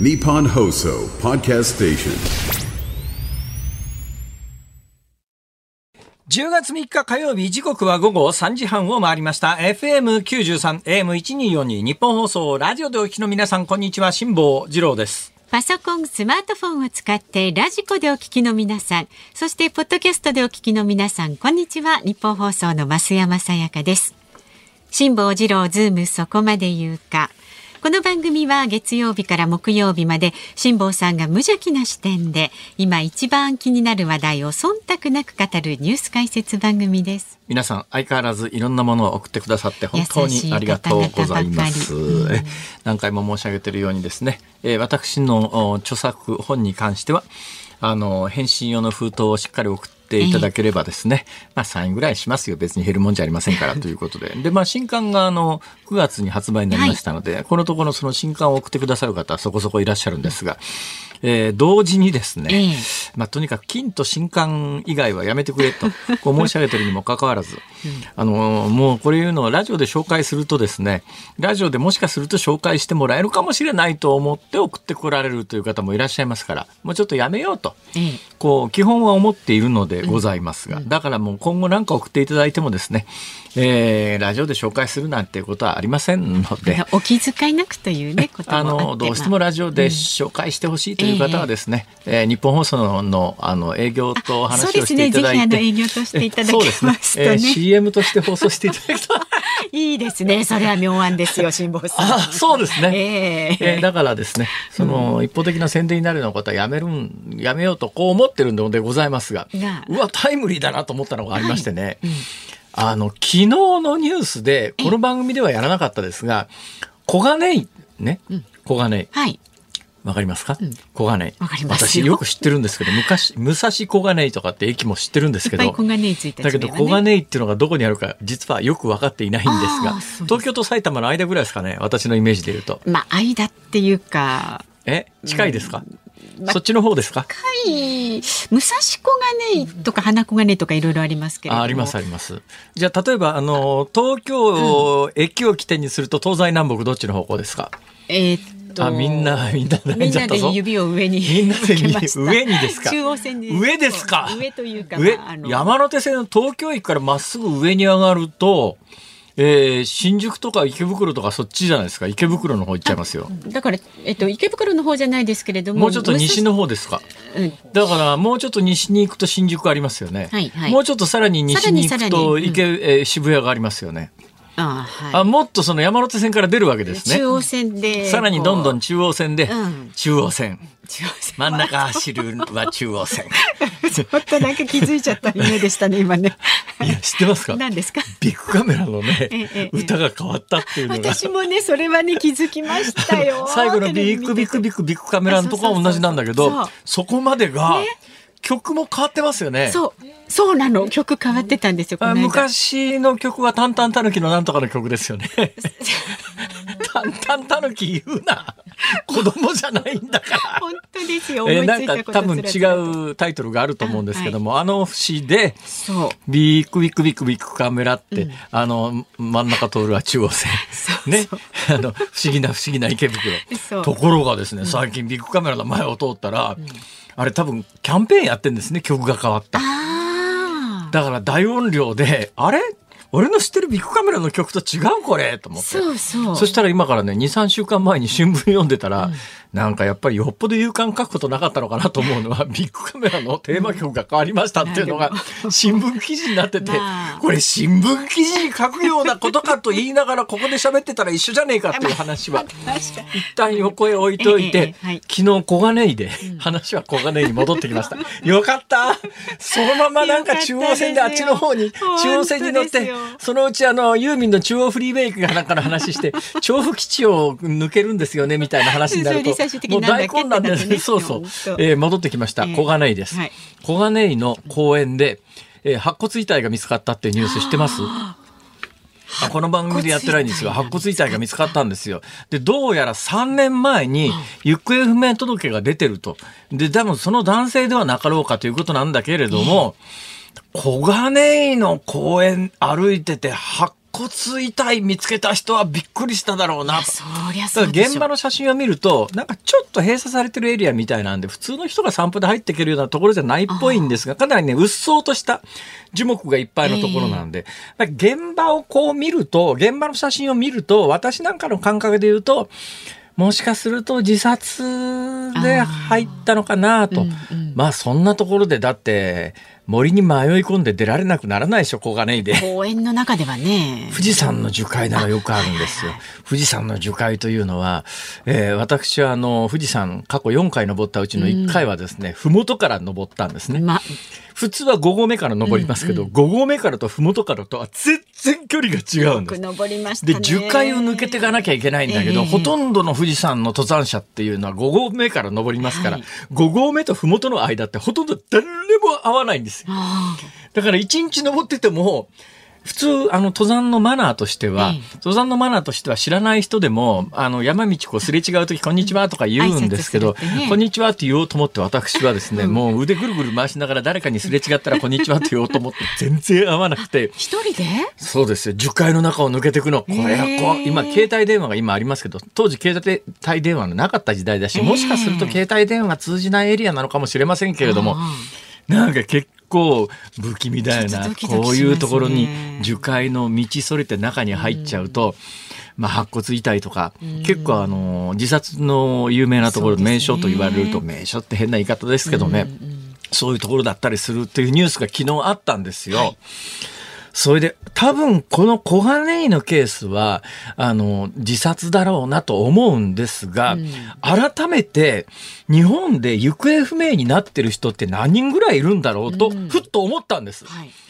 ニッポン放送ポッドキャストステーション10月3日火曜日、時刻は午後3時半を回りました。FM93、AM1242、日本放送、ラジオでお聞きの皆さん、こんにちは、辛坊治郎です。パソコン、スマートフォンを使って、ラジコでお聞きの皆さん、そして、ポッドキャストでお聞きの皆さん、こんにちは、日本放送の増山さやかです。辛坊治郎、ズーム、そこまで言うか。この番組は月曜日から木曜日まで辛坊さんが無邪気な視点で今一番気になる話題を忖度なく語るニュース解説番組です。皆さん相変わらずいろんなものを送ってくださって本当にありがとうございます。何回も申し上げているようにですね、私の著作本に関しては返信用の封筒をしっかり送っていただければですね、3円ぐらいしますよ、別に減るもんじゃありませんからということで、で、新刊が9月に発売になりましたので、このところその新刊を送ってくださる方はそこそこいらっしゃるんですが、同時にですね、とにかく金と新刊以外はやめてくれとこう申し上げているにもかかわらず、もうこれいうのをラジオで紹介するとですね、ラジオでもしかすると紹介してもらえるかもしれないと思って送ってこられるという方もいらっしゃいますから、もうちょっとやめようと、こう基本は思っているのでございますが、だからもう今後何か送っていただいてもですね、ラジオで紹介するなんていうことはありませんので、お気遣いなくというねこともあって、どうしてもラジオで紹介してほしいという方はですね、日本放送の営業と話をしていただいて、そうですね、ぜひ営業としていただきますとね、CM として放送していただくといいですね。それは妙案ですよ、辛坊さん。そうですね、だからですね、その一方的な宣伝になるようなことはやめようとこう思ってるのでございますが、うわタイムリーだなと思ったのがありましてね、昨日のニュースでこの番組ではやらなかったですが、小金井ね、小金井、わかりますか、小金井。私よく知ってるんですけど、昔武蔵小金井とかって駅も知ってるんですけど、小金井ついて、ね、だけど小金井っていうのがどこにあるか実はよく分かっていないんですが、東京と埼玉の間ぐらいですかね、私のイメージでいうと。間っていうか、近いですか、そっちの方ですか。武蔵小金井とか花小金井とかいろいろありますけれども。あります。じゃあ例えば東京駅を起点にすると東西南北どっちの方向ですか。みんなで指を上に上にですか。中央線に上ですか。上というか、山手線の東京駅からまっすぐ上に上がると、新宿とか池袋とかそっちじゃないですか。池袋の方行っちゃいますよ。だから、池袋の方じゃないですけれども、もうちょっと西の方ですか、だからもうちょっと西に行くと新宿ありますよね、もうちょっとさらに西に行くと渋谷がありますよね。もっとその山手線から出るわけですね。中央線でさらにどんどん中央線で、中央線真ん中走るは中央線ちょっとなんか気づいちゃった夢でしたね今ね。いや知ってますか、何ですか、ビッグカメラのね、歌が変わったっていうのが、私もねそれはね気づきましたよ。最後のビッグカメラのとこは同じなんだけど、そこまでが、曲も変わってますよね。そうなの、曲変わってたんですよこの間。昔の曲はタンタンタヌキのなんとかの曲ですよねタンタンタヌキ言うな、子供じゃないんだから本当ですよ、なんか多分違うタイトルがあると思うんですけども、節でビッグカメラって、真ん中通るは中央線ね、不思議な池袋。ところがですね、最近ビッグカメラの前を通ったら、あれ多分キャンペーンやってんですね、曲が変わった。だから大音量で、あれ俺の知ってるビッグカメラの曲と違うこれと思って、そしたら今からね 2,3 週間前に新聞読んでたら、なんかやっぱりよっぽど勇敢書くことなかったのかなと思うのはビッグカメラのテーマ曲が変わりましたっていうのが新聞記事になってて、これ新聞記事に書くようなことかと言いながらここで喋ってたら一緒じゃねえかっていう話は一旦横へ置いといて、昨日小金井で話は小金井に戻ってきました。よかった、そのままなんか中央線であっちの方に、中央線に乗ってそのうちユーミンの中央フリーウェイかなんかの話して調布基地を抜けるんですよねみたいな話になるともう大混乱ですね。戻ってきました小金井です。小金井の公園で、白骨遺体が見つかったっていうニュース知ってます？この番組でやってないんですが、白骨遺体が見つかったんですよ。で、どうやら3年前に行方不明届が出てると。で、多分その男性ではなかろうかということなんだけれども、小金井の公園歩いてて白骨遺体見つけた人はびっくりしただろうなと。そりゃそうでしょ。現場の写真を見ると、なんかちょっと閉鎖されてるエリアみたいなんで、普通の人が散歩で入っていけるようなところじゃないっぽいんですが、かなりね、うっそうとした樹木がいっぱいのところなんで、現場をこう見ると、現場の写真を見ると、私なんかの感覚で言うと、もしかすると自殺で入ったのかなと。まあそんなところでだって森に迷い込んで出られなくならないでしょ、小金井で。公園の中ではね。富士山の樹海ならよくあるんですよ。富士山の樹海というのは、私は富士山過去4回登ったうちの1回はですね、麓から登ったんですね。普通は5合目から登りますけど、5合目からと麓からとは全然距離が違うんです。よく登りましたね。で、樹海を抜けていかなきゃいけないんだけど、ほとんどの富士山の登山者っていうのは5合目から登りますから、5合目と麓の間ってほとんど誰も会わないんですよ。だから1日登ってても、普通登山のマナーとしては、知らない人でも山道こうすれ違う時こんにちはとか言うんですけど、こんにちはって言おうと思って、私はですね、もう腕ぐるぐる回しながら誰かにすれ違ったらこんにちはって言おうと思って全然合わなくて一人で、そうですよ、樹海の中を抜けていくの。これはこう今携帯電話が今ありますけど、当時携帯電話のなかった時代だし、もしかすると携帯電話通じないエリアなのかもしれませんけれども、なんか結構不気味だよな。こういうところに樹海の道それて中に入っちゃうと、まあ白骨遺体とか、結構自殺の有名なところ、名所と言われると、名所って変な言い方ですけどね、そういうところだったりするっていうニュースが昨日あったんですよ。それで多分この小金井のケースは自殺だろうなと思うんですが、改めて日本で行方不明になってる人って何人ぐらいいるんだろうとふっと思ったんです。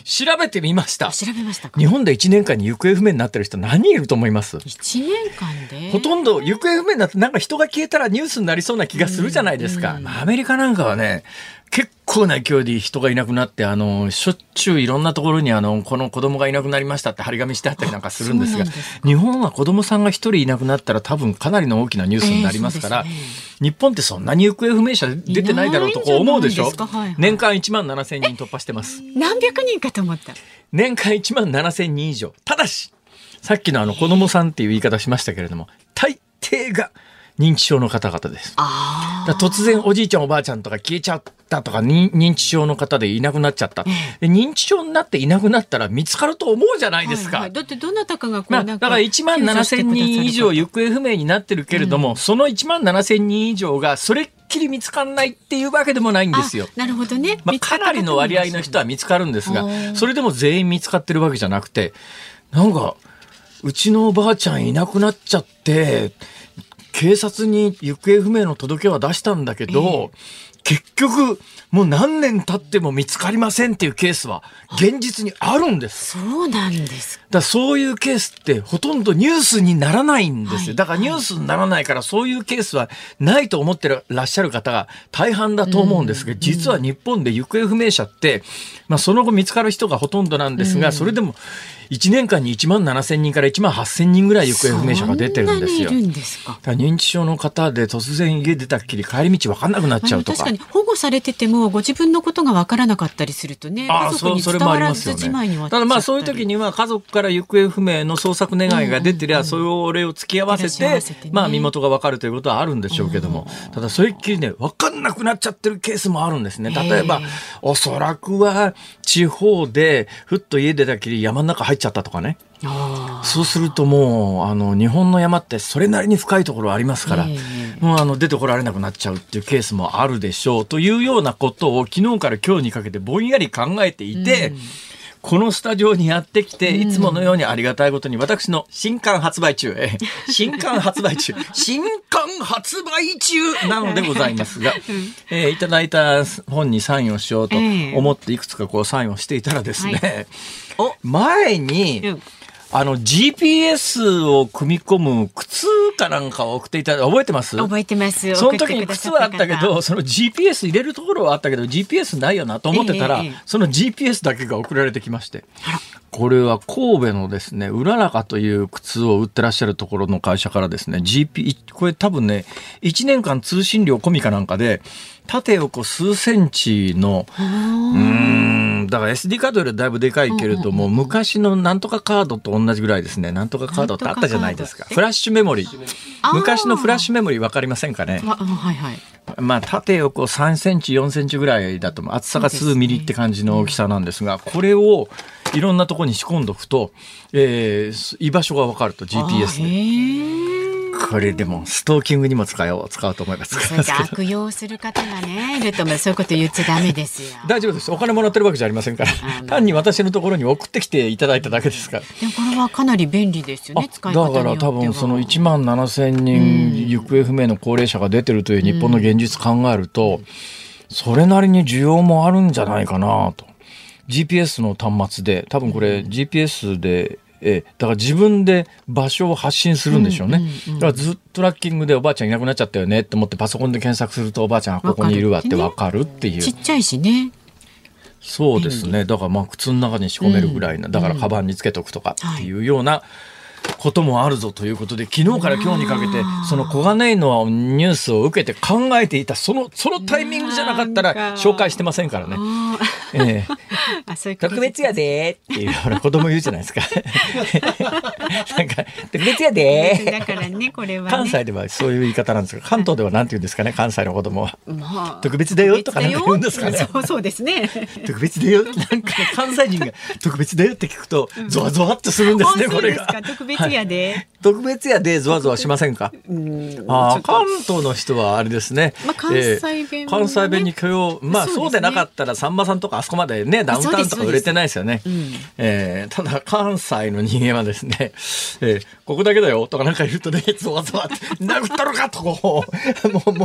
調べてみました。調べましたか。日本で1年間に行方不明になってる人何人いると思います？1年間でほとんど行方不明になって、なんか人が消えたらニュースになりそうな気がするじゃないですか。アメリカなんかはね、結構な勢いで人がいなくなって、しょっちゅういろんなところにこの子供がいなくなりましたって張り紙してあったりなんかするんですが、日本は子供さんが一人いなくなったら多分かなりの大きなニュースになりますから、日本ってそんなに行方不明者出てないだろうとこう思うでしょ。年間17,000人突破してます。何百人かと思った。年間17,000人以上。ただし、さっきの子供さんっていう言い方しましたけれども、大抵が認知症の方々です。だ突然おじいちゃんおばあちゃんとか消えちゃったとか、認知症の方でいなくなっちゃった。で、認知症になっていなくなったら見つかると思うじゃないですか。だってどなたかがこうなんか、だから17,000人以上行方不明になってるけれども、その17,000人以上がそれっきり見つかんないっていうわけでもないんですよ。なるほどね。かなりの割合の人は見つかるんですが、それでも全員見つかってるわけじゃなくて、なんかうちのおばあちゃんいなくなっちゃって。警察に行方不明の届けは出したんだけど、結局もう何年経っても見つかりませんっていうケースは現実にあるんです。そうなんです。だそういうケースってほとんどニュースにならないんですよ。だからニュースにならないからそういうケースはないと思ってらっしゃる方が大半だと思うんですけど、実は日本で行方不明者って、まあその後見つかる人がほとんどなんですが、それでも1年間に17,000人から18,000人ぐらい行方不明者が出てるんですよ。認知症の方で突然家出たっきり帰り道分かんなくなっちゃうとか。確かに保護されててもご自分のことが分からなかったりするとね、家族に伝わらず自前に終わっちゃったり。ただまあそういう時には家族から行方不明の捜索願いが出てりゃ、それを付き合わせて、まあ身元が分かるということはあるんでしょうけども、ただそれっきりね分かんなくなっちゃってるケースもあるんですね。例えばおそらくは地方でふっと家出たっきり山の中入っちゃったとかね。そうするともう日本の山ってそれなりに深いところありますから、もう出てこられなくなっちゃうっていうケースもあるでしょうというようなことを昨日から今日にかけてぼんやり考えていて、このスタジオにやってきて、いつものようにありがたいことに私の新刊発売中なのでございますが、いただいた本にサインをしようと思っていくつかこうサインをしていたらですね、前にGPS を組み込む靴かなんかを送っていただいて、覚えてます？覚えてますよ。その時に靴はあったけど、その GPS 入れるところはあったけど、GPS ないよなと思ってたら、その GPS だけが送られてきまして、これは神戸のですね、うららかという靴を売ってらっしゃるところの会社からですね、これ多分ね、1年間通信料込みかなんかで、縦横数センチの、だから SD カードよりはだいぶでかいけれども、昔のなんとかカードと同じぐらいですね。なんとかカードってあったじゃないですか。フラッシュメモリー。昔のフラッシュメモリー分かりませんかね。はいはい。まあ、縦横3センチ、4センチぐらいだと、厚さが数ミリって感じの大きさなんですが、これをいろんなところに仕込んでおくと、居場所が分かると GPS で。これでもストーキングにも使うと思います。悪用する方がねいると思う。そういうこと言っちゃダメですよ。大丈夫です。お金もらってるわけじゃありませんから単に私のところに送ってきていただいただけですから。でもこれはかなり便利ですよね。使い方によってはだから多分その1万7000人行方不明の高齢者が出てるという日本の現実考えると、それなりに需要もあるんじゃないかなと。 GPS の端末で多分これ GPS でだから自分で場所を発信するんでしょうね。だからずっとトラッキングでおばあちゃんいなくなっちゃったよねって思ってパソコンで検索するとおばあちゃんはここにいるわって分かるっていう。ちっちゃいしね。そうですね。だからまあ靴の中に仕込めるぐらいな、だからカバンにつけとくとかっていうようなこともあるぞということで、昨日から今日にかけてその小金井のニュースを受けて考えていたそのタイミングじゃなかったら紹介してませんからね。特別やでーっていうほら子供言うじゃないですか。なんか特別やでー。だからねこれはね。関西ではそういう言い方なんですが、関東ではなんて言うんですかね、関西の子供は。まあ、特別だよとかなんか言うんですかね。そうですね。特別だよなんか関西人が特別だよって聞くとゾワゾワっとするんですね、これが。特別やで、はい。特別やでゾワゾワしませんか。あ、関東の人はあれですね。まあ、関西弁に許容、まあそうでなかったらさんまさんとかあそこまでね。ダウンタウンとか売れてないですよね。ただ関西の人間はですね、ここだけだよとかなんか言うとね、ゾワゾワって殴ったのかとも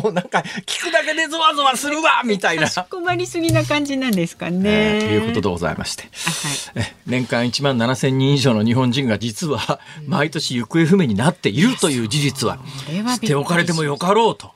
うなんか聞くだけでゾワゾワするわみたいな。差し込まりすぎな感じなんですかね。ということでございまして、年間1万7000人以上の日本人が実は毎年行方不明になっているという事実は知っておかれてもよかろうと。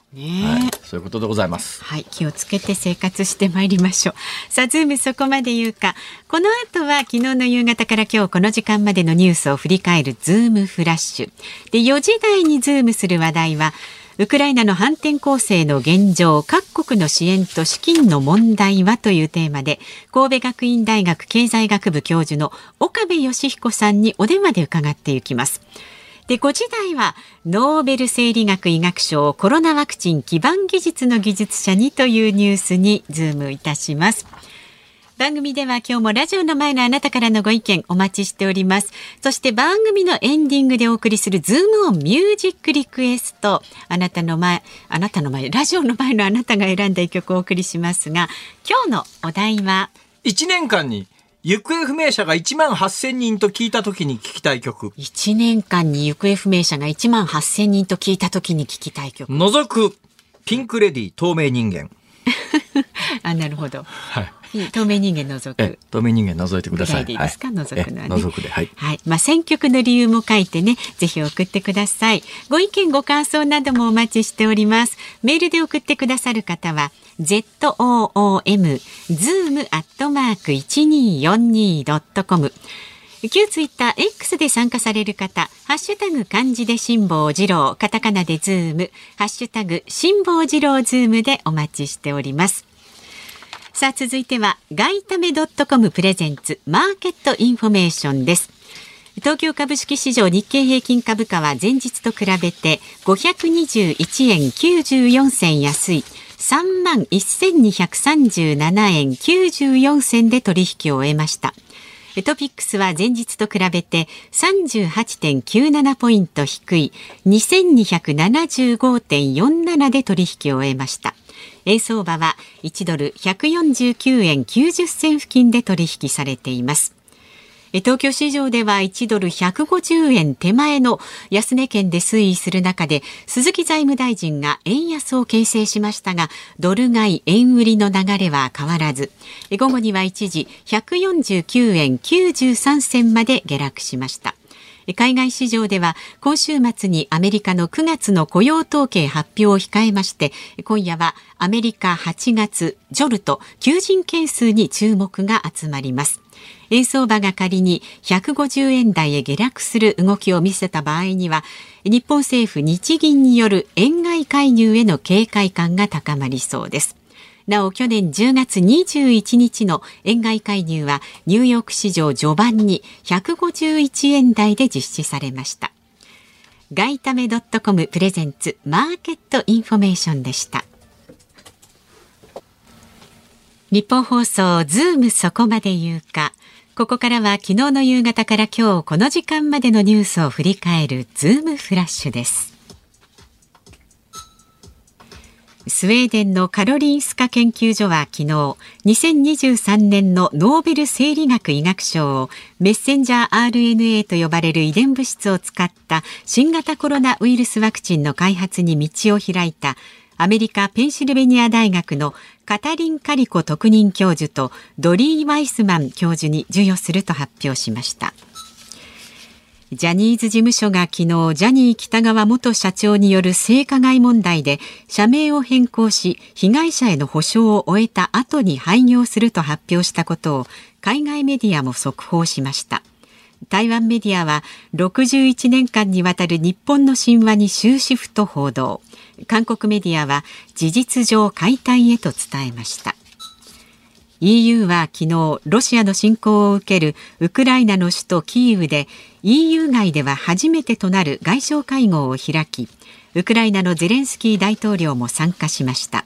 そういうことでございます。はい、気をつけて生活してまいりましょう。さあズームそこまで言うか。この後は昨日の夕方から今日この時間までのニュースを振り返るズームフラッシュ。で4時台にズームする話題はウクライナの反転攻勢の現状、各国の支援と資金の問題はというテーマで、神戸学院大学経済学部教授の岡部芳彦さんにお電話で伺っていきます。で5時台はノーベル生理学医学賞コロナワクチン基盤技術の技術者にというニュースにズームいたします。番組では今日もラジオの前のあなたからのご意見お待ちしております。そして番組のエンディングでお送りするズームオンミュージックリクエスト。ラジオの前のあなたが選んだ一曲をお送りしますが、今日のお題は1年間に行方不明者が1万8000人と聞いたときに聞きたい曲。1年間に行方不明者が1万8000人と聞いたときに聞きたい曲。除くピンクレディ透明人間。あ、なるほど。はい。透明人間除く。透明人間除いてください。でいいですか、除くのはね。除くで、はい。はい。まあ選曲の理由も書いてね、ぜひ送ってください。ご意見ご感想などもお待ちしております。メールで送ってくださる方は。zoom@1242.com、旧ツイッター X で参加される方、ハッシュタグ漢字で辛坊治郎、カタカナでズーム、ハッシュタグ辛坊治郎ズームでお待ちしております。さあ続いては外為.comプレゼンツマーケットインフォメーションです。東京株式市場日経平均株価は前日と比べて521円94銭安い。31,237円94銭で取引を終えました。トピックスは前日と比べて 38.97 ポイント低い 2275.47 で取引を終えました。円相場は1ドル149円90銭付近で取引されています。東京市場では1ドル150円手前の安値圏で推移する中で、鈴木財務大臣が円安を牽制しましたが、ドル買い円売りの流れは変わらず、午後には一時149円93銭まで下落しました。海外市場では今週末にアメリカの9月の雇用統計発表を控えまして、今夜はアメリカ8月ジョルト求人件数に注目が集まります。円相場が仮に150円台へ下落する動きを見せた場合には、日本政府日銀による円買い介入への警戒感が高まりそうです。なお、去年10月21日の円買い介入はニューヨーク市場序盤に151円台で実施されました。外為.comプレゼンツマーケットインフォメーションでした。日本放送ズームそこまで言うか。ここからは昨日の夕方から今日この時間までのニュースを振り返るズームフラッシュです。スウェーデンのカロリンスカ研究所は昨日、2023年のノーベル生理学医学賞をメッセンジャー RNA と呼ばれる遺伝物質を使った新型コロナウイルスワクチンの開発に道を開いたアメリカペンシルベニア大学のカタリン・カリコ特任教授とドリー・ワイスマン教授に授与すると発表しました。ジャニーズ事務所が昨日、ジャニー喜多川元社長による性加害問題で社名を変更し、被害者への補償を終えた後に廃業すると発表したことを海外メディアも速報しました。台湾メディアは61年間にわたる日本の神話に終止符と報道。韓国メディアは事実上解体へと伝えました。EU は昨日、ロシアの侵攻を受けるウクライナの首都キーウで EU 外では初めてとなる外相会合を開き、ウクライナのゼレンスキー大統領も参加しました。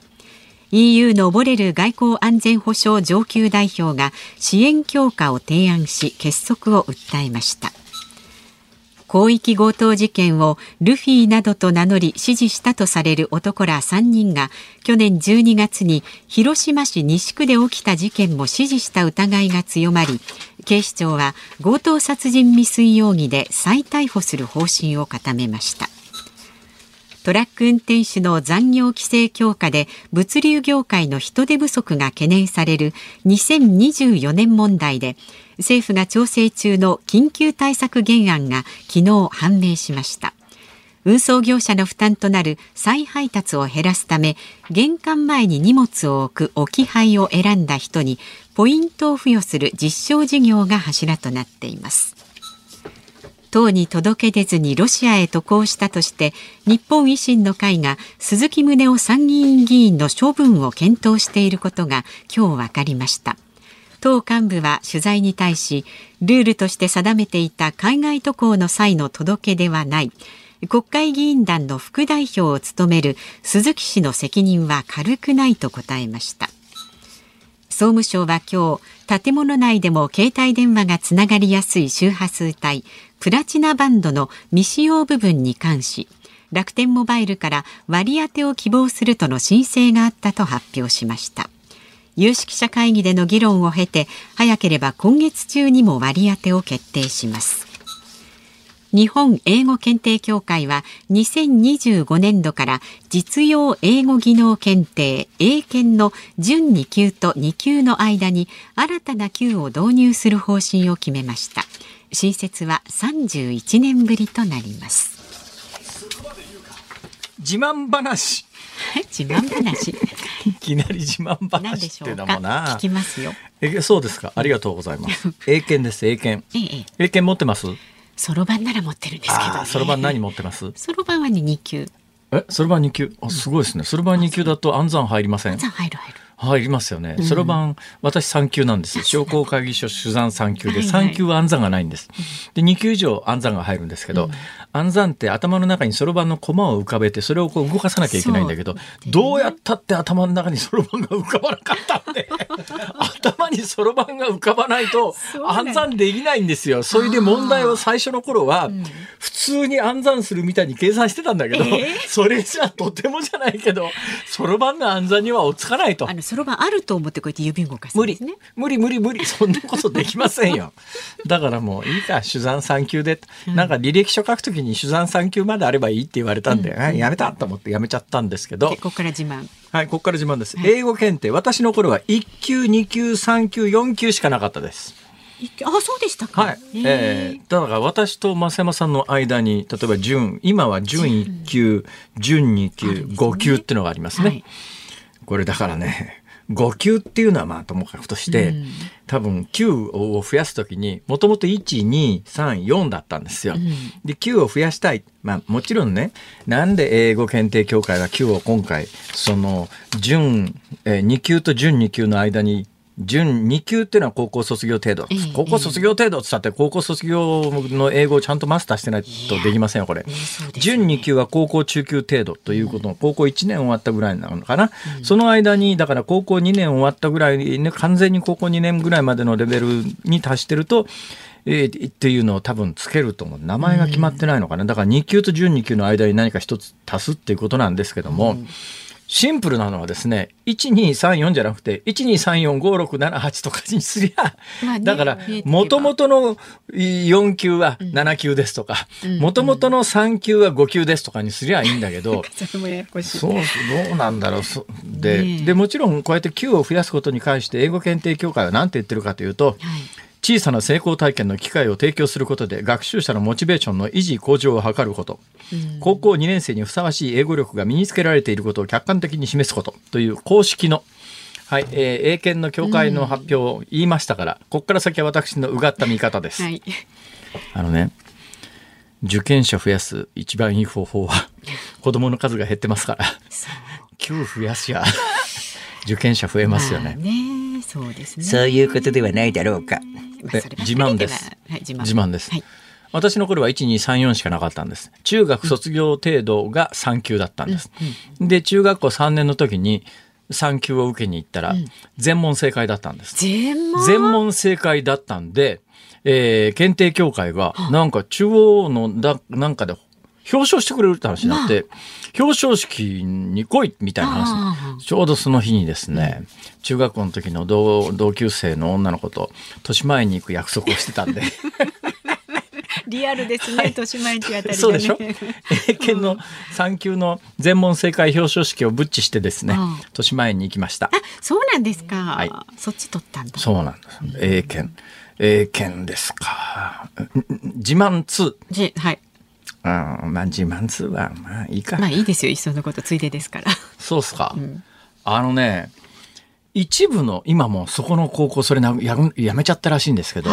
EU のボレル外交安全保障上級代表が支援強化を提案し、結束を訴えました。広域強盗事件をルフィなどと名乗り指示したとされる男ら3人が去年12月に広島市西区で起きた事件も指示した疑いが強まり、警視庁は強盗殺人未遂容疑で再逮捕する方針を固めました。トラック運転手の残業規制強化で物流業界の人手不足が懸念される2024年問題で、政府が調整中の緊急対策原案が昨日判明しました。運送業者の負担となる再配達を減らすため、玄関前に荷物を置く置き配を選んだ人にポイントを付与する実証事業が柱となっています。党に届け出ずにロシアへ渡航したとして、日本維新の会が鈴木宗男参議院議員の処分を検討していることが今日分かりました。党幹部は取材に対し、ルールとして定めていた海外渡航の際の届け出はない。国会議員団の副代表を務める鈴木氏の責任は軽くないと答えました。総務省は今日、建物内でも携帯電話がつながりやすい周波数帯、プラチナバンドの未使用部分に関し、楽天モバイルから割り当てを希望するとの申請があったと発表しました。有識者会議での議論を経て、早ければ今月中にも割り当てを決定します。日本英語検定協会は2025年度から実用英語技能検定英検の準2級と2級の間に新たな級を導入する方針を決めました。新設は31年ぶりとなります。自慢話自慢話いきなり自慢話ってのもな。聞きますよ。そうですか。ありがとうございます。英検です。英検。英検持ってます？そろばんなら持ってるんですけどね。そろばん何持ってます？そろばんは、ね、2級。そろばん2級、あ、すごいですね。そろばん2級だと暗算入りません？暗算入りますよね。そろばん私3級なんです。商工会議所主算3級で、3級は暗算がないんです。で2級以上暗算が入るんですけど、暗算って頭の中にそろばんの駒を浮かべて、それをこう動かさなきゃいけないんだけど、どうやったって頭の中にそろばんが浮かばなかったんで頭にそろばんが浮かばないと暗算できないんですよ。それで問題を最初の頃は普通に暗算するみたいに計算してたんだけど、それじゃとてもじゃないけどそろばんの暗算には追いつかないと。そろばんあると思ってこうやって指動かすんですね。無理、そんなことできませんよだからもういいか、手段3級で、なんか履歴書書くときに手段3級まであればいいって言われたんで、やめたと思ってやめちゃったんですけど。ここから自慢。はい、ここから自慢です。英語検定、私の頃は1級2級3級4級しかなかったです。あ、そうでしたか。はい。だから私と増山さんの間に、例えば今は準1級、準2級、5級っていうのがありますね。はい、これだからね、5級っていうのはまあともかくとして、多分9を増やすときにもともと1、2、3、4だったんですよ。で、9を増やしたい。まあもちろんね、なんで英語検定協会が9を今回、その準2級と準2級の間に準2級っていうのは高校卒業程度、高校卒業程度って言ったって高校卒業の英語をちゃんとマスターしてないとできませんよこれ。準2級は高校中級程度ということの高校1年終わったぐらいなのかな、その間にだから高校2年終わったぐらい、ね、完全に高校2年ぐらいまでのレベルに達してるとっていうのを多分つけると思う。名前が決まってないのかな、だから2級と準2級の間に何か一つ足すっていうことなんですけども、シンプルなのはですね、1234じゃなくて1234567とかにすりゃ、だからもともとの4級は7級ですとか、もともとの3級は5級ですとかにすりゃいいんだけど、そうどうなんだろう。でもちろんこうやって級を増やすことに関して英語検定協会は何て言ってるかというと、はい、小さな成功体験の機会を提供することで学習者のモチベーションの維持向上を図ること、高校2年生にふさわしい英語力が身につけられていることを客観的に示すことという公式の、はい、英検の協会の発表を言いましたから、ここから先は私のうがった見方です。はい、あのね、受験者増やす一番いい方法は子どもの数が減ってますから、9増やしや受験者増えますよね。そうですね。そういうことではないだろうか。自慢です。自慢です。はい、私の頃は1、2、3、4しかなかったんです。中学卒業程度が3級だったんです。で、中学校3年の時に3級を受けに行ったら、全問正解だったんです。全問正解だったんで、検定協会がなんか中央のなんかで表彰してくれるって話になって、表彰式に来いみたいな話で、ちょうどその日にですね、中学校の時の同級生の女の子と豊島園に行く約束をしてたんでリアルですね、豊島園ってあたりがね。そうでしょ。英検の3級の全問正解表彰式をブッチしてですね、豊島園に行きました。あ、そうなんですか。はい、そっち取ったんだ。そうなんです。英検ですか。自慢2。はい。まあ自慢するはまあいいか。まあいいですよ、いっそのことついでですから。そうっすか。あのね、一部の今もそこの高校それやめちゃったらしいんですけど、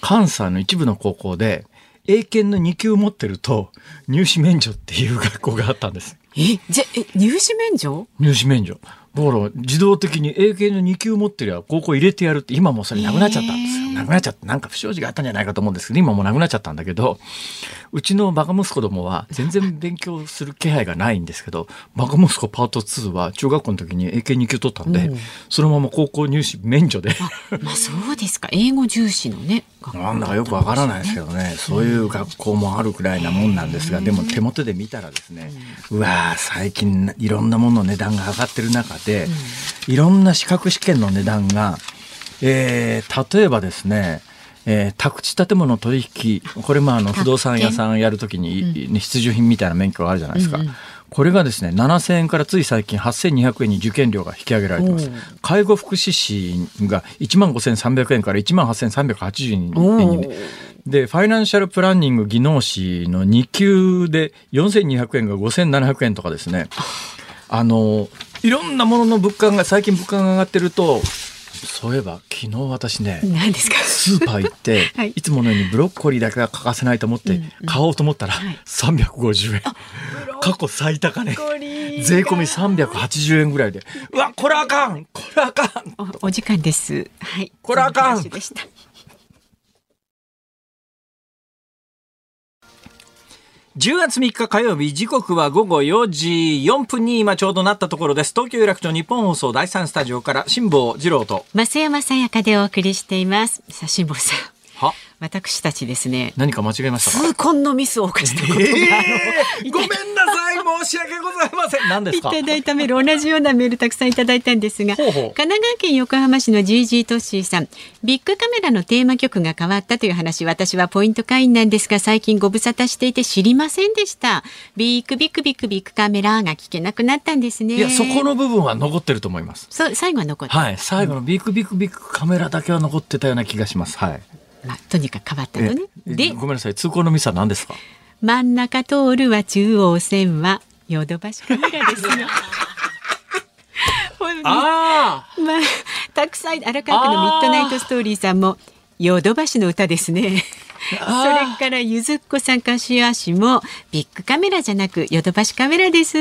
関西の一部の高校で英検の2級持ってると入試免除っていう学校があったんです。入試免除？入試免除。だから自動的に英検の2級持ってりゃ高校入れてやるって、今もうそれなくなっちゃったんですよ。なくなっちゃって、なんか不祥事があったんじゃないかと思うんですけど、今もうなくなっちゃったんだけど、うちのバカ息子どもは全然勉強する気配がないんですけど、バカ息子パート2は中学校の時に英検2級取ったんで、そのまま高校入試免除で。まあそうですか。英語重視のね、なんだかよくわからないですけどね、そういう学校もあるくらいなもんなんですが、でも手元で見たらですね、うわー、最近いろんなものの値段が上がってる中で、いろんな資格試験の値段が、例えばですね、宅地建物取引、これも不動産屋さんやるときに、必需品みたいな免許があるじゃないですか。これがですね、7000円からつい最近8200円に受験料が引き上げられてます。介護福祉士が15300円から18380円に、でファイナンシャルプランニング技能士の2級で4200円が5700円とかですね、いろんなものの最近物価が上がってると。そういえば昨日私ね、何ですか、スーパー行って、いつものようにブロッコリーだけは欠かせないと思って買おうと思ったら350円、過去最高値、税込み380円ぐらいで、うわ、これあかん、これあかん、お時間です。はい、これあかん。10月3日火曜日、時刻は午後4時4分に今ちょうどなったところです。東京有楽町日本放送第3スタジオから辛坊治郎と増山さやかでお送りしています。さあ辛坊さん、私たちですね、何か間違えましたか。痛恨のミスを犯したことがごめんなさい申し訳ございません。何ですか。いただいたメール、同じようなメールたくさんいただいたんですが、神奈川県横浜市の GG トッシーさん、ビッグカメラのテーマ曲が変わったという話、私はポイント会員なんですが最近ご無沙汰していて知りませんでした。ビッグカメラが聞けなくなったんですね。いや、そこの部分は残ってると思います。最後は残って、はい、最後のビッグカメラだけは残ってたような気がします。はい。まあ、とにかく変わったのね。で、ごめんなさい、通行のミスは何ですか？真ん中通るは中央線はヨドバシカメラですよ。あ、まあ、たくさん荒川区のミッドナイトストーリーさんもヨドバシの歌ですね。それからゆずっこさん、柏市もビッグカメラじゃなくヨドバシカメラです。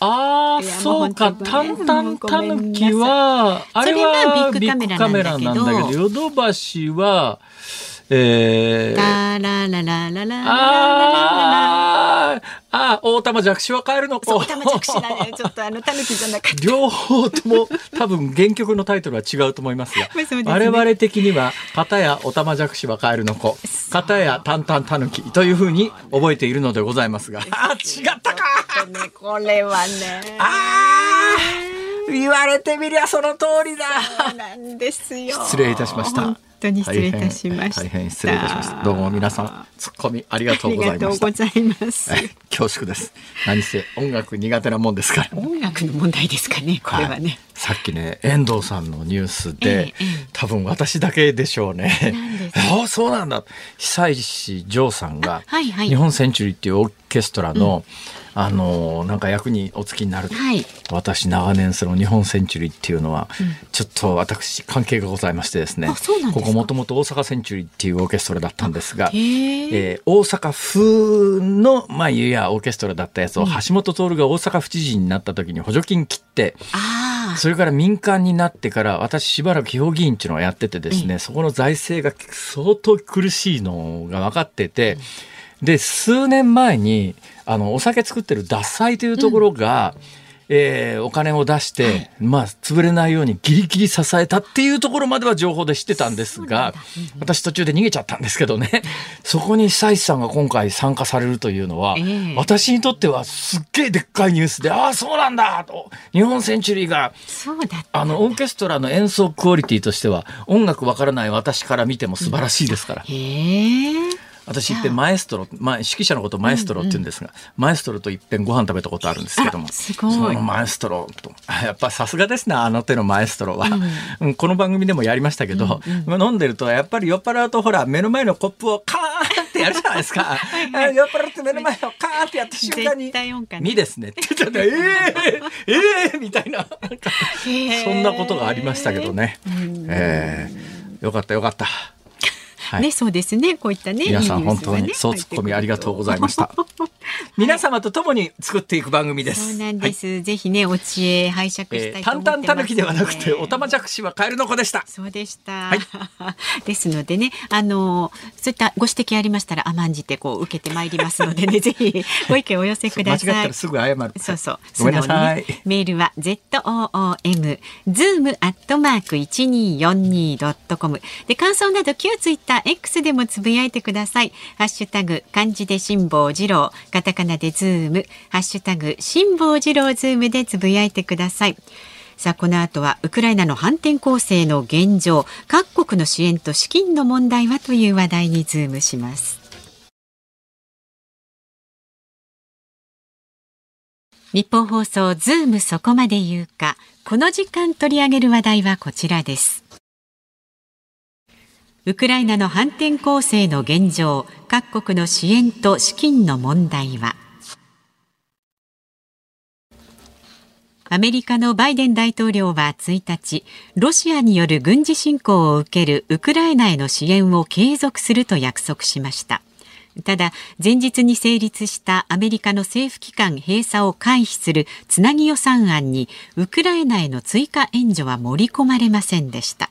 ああ、そうか、タンタンタヌキはあれはビッグカメラなんだけど、ヨドバシは大玉弱視は変えるのか。大玉弱視なね、ちょっとタヌキじゃなかった。両方とも多分原曲のタイトルは違うと思いますが、すね、我々的には片やお玉弱視は変えるの子、片やタンタンタヌキというふうに覚えているのでございますが、あ、違ったか、ね、これはね、あー、言われてみりゃその通りだ。そうなんですよ。失礼いたしました。本当に失礼いたしました。大変失礼いたしました。どうも皆さん、ツッコミありがとうございました。ありがとうございます。恐縮です。何せ音楽苦手なもんですから。音楽の問題ですかね、これはね。はい、さっきね、遠藤さんのニュースで、多分私だけでしょうね。ああ、そうなんだ。久石譲さんが、はいはい、日本センチュリーっていうオーケストラの、うん、なんか役にお付きになる。はい、私長年その日本センチュリーっていうのは、うん、ちょっと私関係がございましてですね。ここもともと大阪センチュリーっていうオーケストラだったんですが、大阪府のまあいやオーケストラだったやつを橋下徹が大阪府知事になった時に補助金切って、うん、それから民間になってから私しばらく地方議員っていうのをやっててですね、そこの財政が相当苦しいのが分かってて、で数年前にお酒作ってる獺祭というところが、お金を出して、はい、まあ、潰れないようにギリギリ支えたっていうところまでは情報で知ってたんですが、私途中で逃げちゃったんですけどね。そこに久石さんが今回参加されるというのは、私にとってはすっげえでっかいニュースで、ああそうなんだと、日本センチュリーがオーケストラの演奏クオリティとしては音楽わからない私から見ても素晴らしいですから。私いっぺんマエストロ、まあ、指揮者のことをマエストロって言うんですが、マエストロといっぺんご飯食べたことあるんですけども、そのマエストロと、やっぱさすがですね、あの手のマエストロは、うん、この番組でもやりましたけど、飲んでるとやっぱり酔っ払うとほら目の前のコップをカーンってやるじゃないですか。酔っ払って目の前をカーンってやった瞬間に「みですね」って言ったら「みたいな、そんなことがありましたけどね。よかったよかった。はい、ね、そうですね、こういったね、皆さん本当にそうツッコミありがとうございました。皆様と共に作っていく番組です。そうなんです、はい、ぜひねお知恵拝借したいと思ってます。タンタンタヌキではなくておたまじゃくしはカエルの子でした。そうでした、はい、ですのでね、そういったご指摘ありましたら甘んじてこう受けてまいりますのでね、ぜひご意見お寄せください。間違ったらすぐ謝る。そうそう、ごめんなさい、ね、メールは zoom@1242.com で、感想など旧ツイッターX でもつぶやいてください。ハッシュタグ漢字で辛坊治郎、カタカナでズーム、ハッシュタグ辛坊治郎ズームでつぶやいてください。さあ、この後はウクライナの反転攻勢の現状、各国の支援と資金の問題はという話題にズームします。日本放送ズームそこまで言うか、この時間取り上げる話題はこちらです。ウクライナの反転攻勢の現状、各国の支援と資金の問題は。アメリカのバイデン大統領は1日、ロシアによる軍事侵攻を受けるウクライナへの支援を継続すると約束しました。ただ、前日に成立したアメリカの政府機関閉鎖を回避するつなぎ予算案に、ウクライナへの追加援助は盛り込まれませんでした。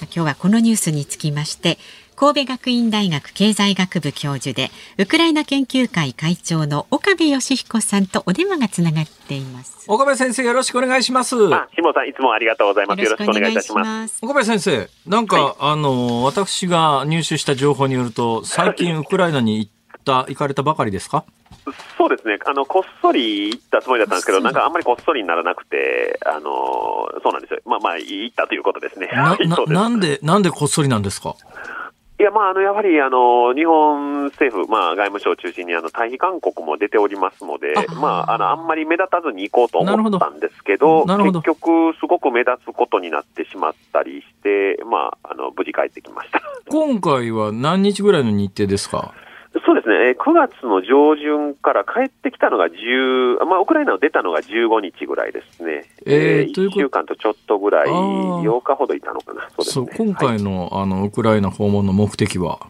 今日はこのニュースにつきまして、神戸学院大学経済学部教授でウクライナ研究会会長の岡部芳彦さんとお電話がつながっています。岡部先生、よろしくお願いします。あ、辛坊さん、いつもありがとうございます。よろしくお願いいたします。岡部先生、なんか、はい、私が入手した情報によると、最近ウクライナに行かれたばかりですか？そうですね、こっそり行ったつもりだったんですけど、なんかあんまりこっそりにならなくて、そうなんですよ。まあまあ行ったということですね。なんでこっそりなんですか？いや、やはり日本政府、外務省を中心に退避勧告も出ておりますので、あんまり目立たずに行こうと思ったんですけど、結局すごく目立つことになってしまったりして、無事帰ってきました。今回は何日ぐらいの日程ですか？そうですね、9月の上旬から帰ってきたのがウクライナを出たのが15日ぐらいですね。1週間とちょっとぐらい、8日ほどいたのかな。そうですね。今回の、はい、ウクライナ訪問の目的は？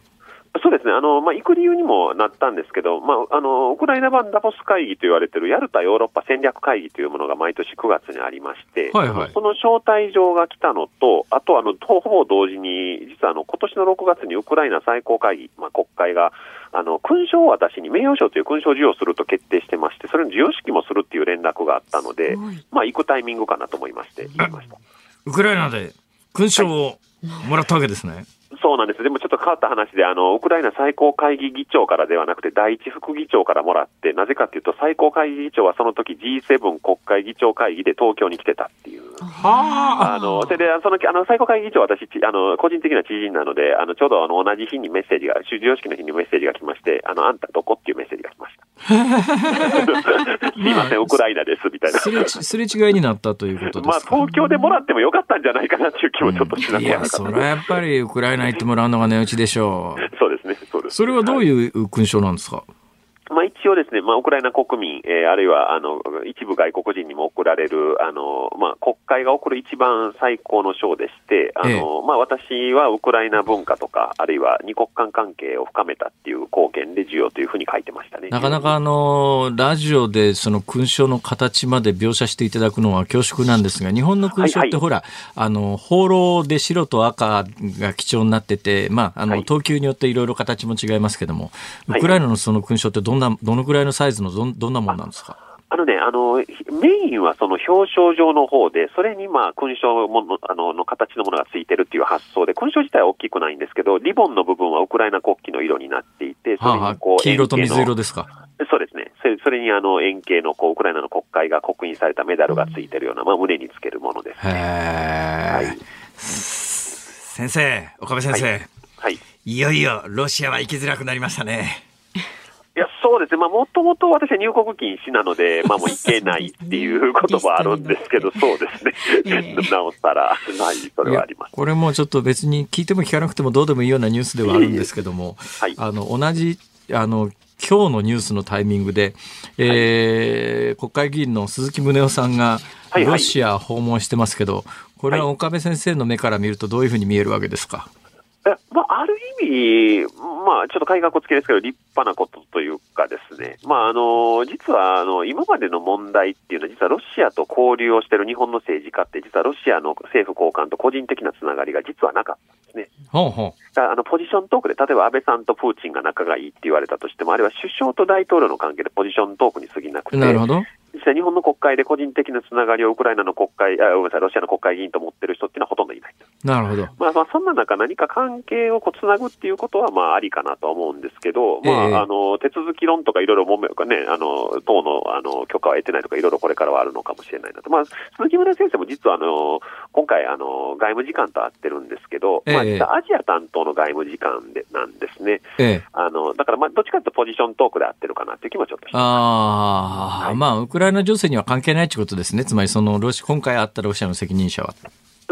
そうですね、行く理由にもなったんですけど、ウクライナ版ダボス会議と言われているヤルタヨーロッパ戦略会議というものが毎年9月にありまして、はいはい、その招待状が来たのと、あとほぼ同時に、実は今年の6月にウクライナ最高会議、国会が勲章を私に名誉賞という勲章を授与すると決定してまして、それの授与式もするっていう連絡があったので、行くタイミングかなと思いまして言いました。ウクライナで勲章をもらったわけですね。はい、そうなんです。でもちょっと変わった話でウクライナ最高会議議長からではなくて第一副議長からもらって、なぜかというと最高会議議長はその時 G7 国会議長会議で東京に来てたっていう。それで最高会議議長は私個人的な知人なのでちょうど同じ日にメッセージが終了式の日にメッセージが来まして、あんたどこっていうメッセージが来ました。すいませんウクライナですみたいなすれ違いになったということですか。東京でもらってもよかったんじゃないかなっていう気もちょっとしなきゃなかった。それはやっぱりウクライナ言ってもらうのが値打ちでしょう。そうですね、そうです。それはどういう勲章なんですか？はい、一応ですね、ウクライナ国民、あるいは一部外国人にも贈られる国会が贈る一番最高の賞でして、私はウクライナ文化とかあるいは二国間関係を深めたっていう貢献で重要というふうに書いてましたね。なかなかラジオでその勲章の形まで描写していただくのは恐縮なんですが、日本の勲章ってほら、放浪で白と赤が基調になってて、等級によっていろいろ形も違いますけども、ウクライナのその勲章ってどのくらいのサイズのどんなものなんですか？メインはその表彰状の方で、それに勲章の形のものがついてるっていう発想で、勲章自体は大きくないんですけど、リボンの部分はウクライナ国旗の色になっていて、それに黄色と水色ですか？そうですね。それに円形のウクライナの国会が刻印されたメダルがついてるような、胸につけるものですね。はい、先生、岡部先生、いよいよロシアは行きづらくなりましたね。いや、そうですね。もともと私は入国禁止なので、もう行けないっていうこともあるんですけど、そうですね。直ったら、それはあります。これもちょっと別に聞いても聞かなくてもどうでもいいようなニュースではあるんですけども、同じ、今日のニュースのタイミングで、国会議員の鈴木宗男さんがロシア訪問してますけど、これは岡部先生の目から見るとどういうふうに見えるわけですか？ある意味、ちょっと改革付きですけど、立派なことというかですね、実は今までの問題っていうのは、実はロシアと交流をしている日本の政治家って、実はロシアの政府高官と個人的なつながりが実はなかったんですね。ポジショントークで、例えば安倍さんとプーチンが仲がいいって言われたとしても、あれは首相と大統領の関係でポジショントークに過ぎなくて。なるほど。実際日本の国会で個人的なつながりをウクライナの国会、ごめんなさい、ロシアの国会議員と持ってる人っていうのはほとんどいない。なるほど。そんな中何か関係をつなぐっていうことはありかなとは思うんですけど、手続き論とかいろいろ揉めるかね、党の許可を得てないとかいろいろこれからはあるのかもしれないなと。鈴木宗男先生も実は今回外務次官と会ってるんですけど、実はアジア担当の外務次官でなんですね。だからどっちかというとポジショントークで合ってるかなという気もちょっとしてます。ウクライナ情勢には関係ないということですね。つまり今回あったロシアの責任者は。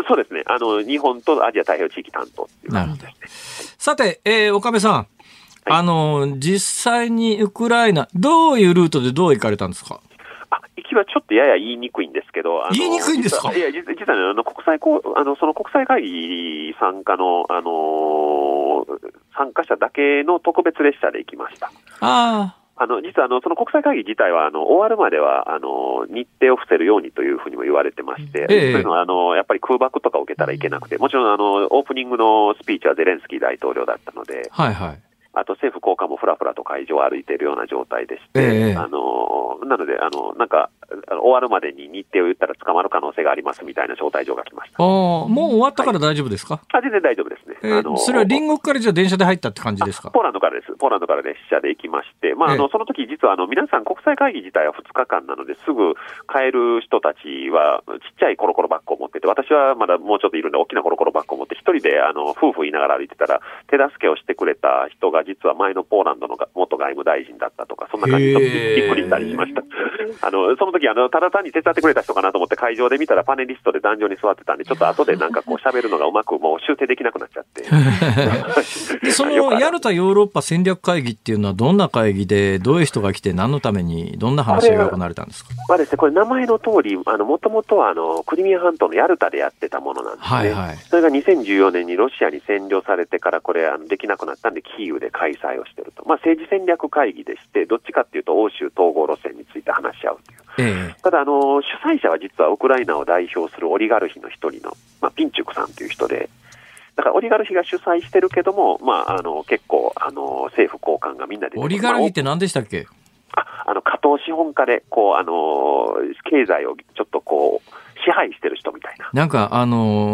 そうですね。日本とアジア太平洋地域担当っていうことですね。さて、岡部さん、実際にウクライナどういうルートでどう行かれたんですか？行きはちょっとやや言いにくいんですけど、言いにくいんですか？いや、実はね、国際会議参加の参加者だけの特別列車で行きました。実はその国際会議自体は終わるまでは日程を伏せるようにというふうにも言われてまして、そういうのはやっぱり空爆とか受けたらいけなくて、もちろんオープニングのスピーチはゼレンスキー大統領だったので、あと政府高官もふらふらと会場を歩いているような状態でして、なのでなんか終わるまでに日程を言ったら捕まる可能性がありますみたいな招待状が来ました。もう終わったから大丈夫ですか？全然大丈夫ですね。それは隣国からじゃあ電車で入ったって感じですか？ポーランドからです。ポーランドから列車で行きまして、その時実は皆さん国際会議自体は2日間なので、すぐ帰る人たちはちっちゃいコロコロバッグを持って私はまだもうちょっといるんで大きなコロコロバッグを持って一人で夫婦言いながら歩いてたら、手助けをしてくれた人が実は前のポーランドの元外務大臣だったとか、そんな感じでびっくりしたりしました。その時ただ単に手伝ってくれた人かなと思って会場で見たらパネリストで壇上に座ってたんで、ちょっと後でなんかこう喋るのがうまくもう修正できなくなっちゃってそのヤルタヨーロッパ戦略会議っていうのはどんな会議で、どういう人が来て、何のために、どんな話が行われたんですか？まあですね、これ名前の通り、もともとはクリミア半島のヤルタでやってたものなんですね、はいはい、それが2014年にロシアに占領されてからこれできなくなったんでキーウで開催をしていると、まあ、政治戦略会議でして、どっちかっていうと欧州統合路線について話し合うという、ただ主催者は実はウクライナを代表するオリガルヒの一人の、まあ、ピンチュクさんという人で、だからオリガルヒが主催してるけども、まあ、結構政府高官がみんなで、オリガルヒって何でしたっけ？加藤資本家でこう経済をちょっとこう支配してる人みたいな。なんか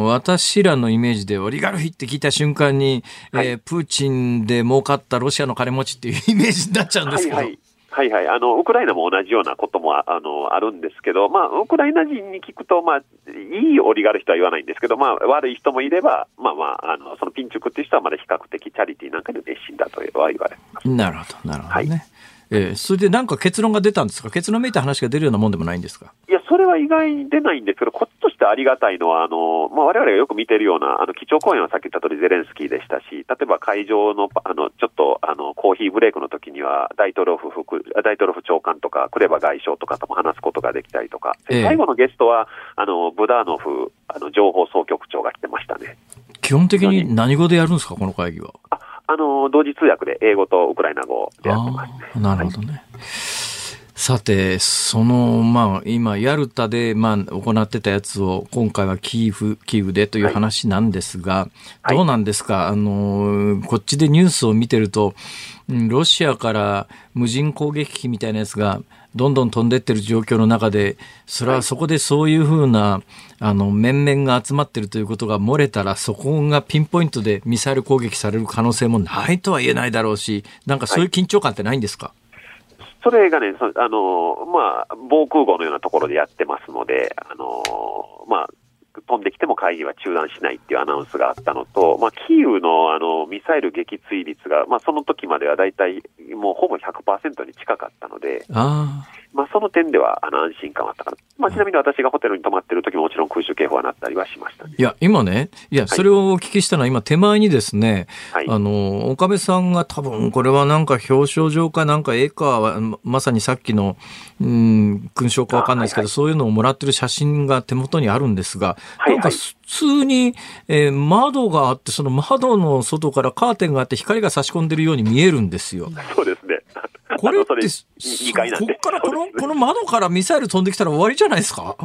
私らのイメージでオリガルヒって聞いた瞬間に、はい、プーチンで儲かったロシアの金持ちっていうイメージになっちゃうんですけど、はいはいはいはい、ウクライナも同じようなこともあるんですけど、まあ、ウクライナ人に聞くと、まあ、いいオリガルヒとは言わないんですけど、まあ、悪い人もいれば、まあまあ、そのピンチュクっていう人はまだ比較的チャリティなんかで熱心だとは言われます。なるほど、なるほどね。はい、それでなんか結論が出たんですか？結論めいた話が出るようなもんでもないんですか？いや、それは意外に出ないんですけど、こっちとしてありがたいのは、まあ、我々がよく見てるような、基調講演はさっき言った通りゼレンスキーでしたし、例えば会場の、ちょっと、コーヒーブレイクの時には、大統領府長官とか、クレバ外相とかとも話すことができたりとか、最後のゲストは、ブダーノフ、情報総局長が来てましたね。基本的に何語でやるんですか、この会議は？同時通訳で英語とウクライナ語でやってますね。なるほどね。はい、さて、まあ、今ヤルタで、まあ、行ってたやつを今回はキーウでという話なんですが、はい、どうなんですか、こっちでニュースを見てるとロシアから無人攻撃機みたいなやつがどんどん飛んでってる状況の中で、それはそこでそういうふうな面々が集まってるということが漏れたら、そこがピンポイントでミサイル攻撃される可能性もないとは言えないだろうし、なんかそういう緊張感ってないんですか？はい、それがね、まあ、防空壕のようなところでやってますので、まあ、飛んできても会議は中断しないっていうアナウンスがあったのと、まあ、キーウのミサイル撃墜率が、まあ、その時まではだいたいもうほぼ 100% に近かったので、まあ、その点では安心感はあったかな。まあ、ちなみに私がホテルに泊まってる時ももちろん空襲警報は鳴ったりはしましたね。いや、今ね、いや、それをお聞きしたのは今手前にですね、はい、岡部さんが多分これはなんか表彰状かなんかまさにさっきの、勲章かわかんないですけど、はいはい、そういうのをもらってる写真が手元にあるんですが、なんか普通に、窓があって、その窓の外からカーテンがあって光が差し込んでるように見えるんですよ。そうですね。これって、この窓からミサイル飛んできたら終わりじゃないですか？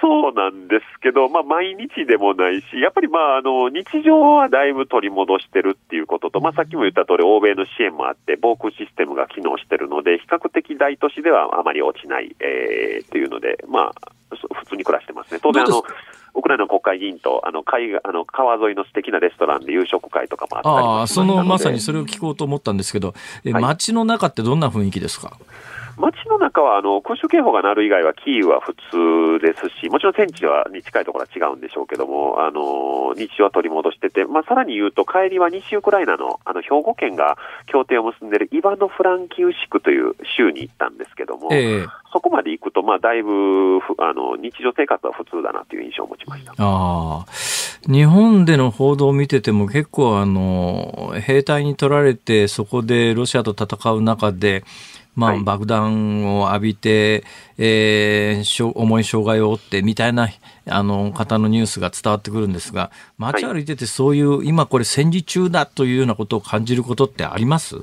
そうなんですけど、まあ、毎日でもないし、やっぱり、まあ、日常はだいぶ取り戻してるっていうことと、まあ、さっきも言った通り、欧米の支援もあって、防空システムが機能してるので、比較的大都市ではあまり落ちない、っていうので、まあ、普通に暮らしてますね。当然、ウクライナの国会議員と川沿いの素敵なレストランで夕食会とかもあったりもしましたので、まさにそれを聞こうと思ったんですけど、はい、街の中ってどんな雰囲気ですか？街の中は空襲警報が鳴る以外はキーウは普通ですし、もちろん戦地に近いところは違うんでしょうけども、日常は取り戻してて、まあ、さらに言うと帰りは西ウクライナの兵庫県が協定を結んでいるイバノフランキウシクという州に行ったんですけども、そこまで行くと、まあ、だいぶ日常生活は普通だなという印象を持ちました。日本での報道を見てても結構兵隊に取られてそこでロシアと戦う中で、まあ、爆弾を浴びて、重い障害を負ってみたいな方のニュースが伝わってくるんですが、街歩いててそういう今これ戦時中だというようなことを感じることってあります？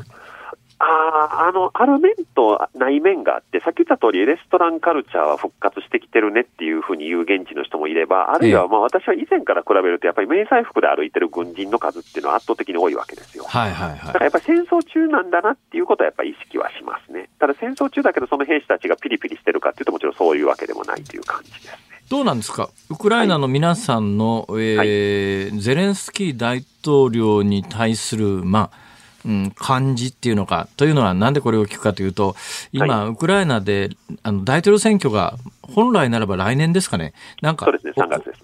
ある面とない面があって、さっき言った通りレストランカルチャーは復活してきてるねっていうふうに言う現地の人もいれば、あるいはまあ私は以前から比べるとやっぱり迷彩服で歩いてる軍人の数っていうのは圧倒的に多いわけですよ。はいはいはい、だからやっぱり戦争中なんだなっていうことはやっぱり意識はしますね。ただ戦争中だけどその兵士たちがピリピリしてるかっていうともちろんそういうわけでもないという感じですね。どうなんですか、ウクライナの皆さんの、ゼレンスキー大統領に対する、まあ感じっていうのかというのは、なんでこれを聞くかというと、今ウクライナで大統領選挙が本来ならば来年ですかね、なんか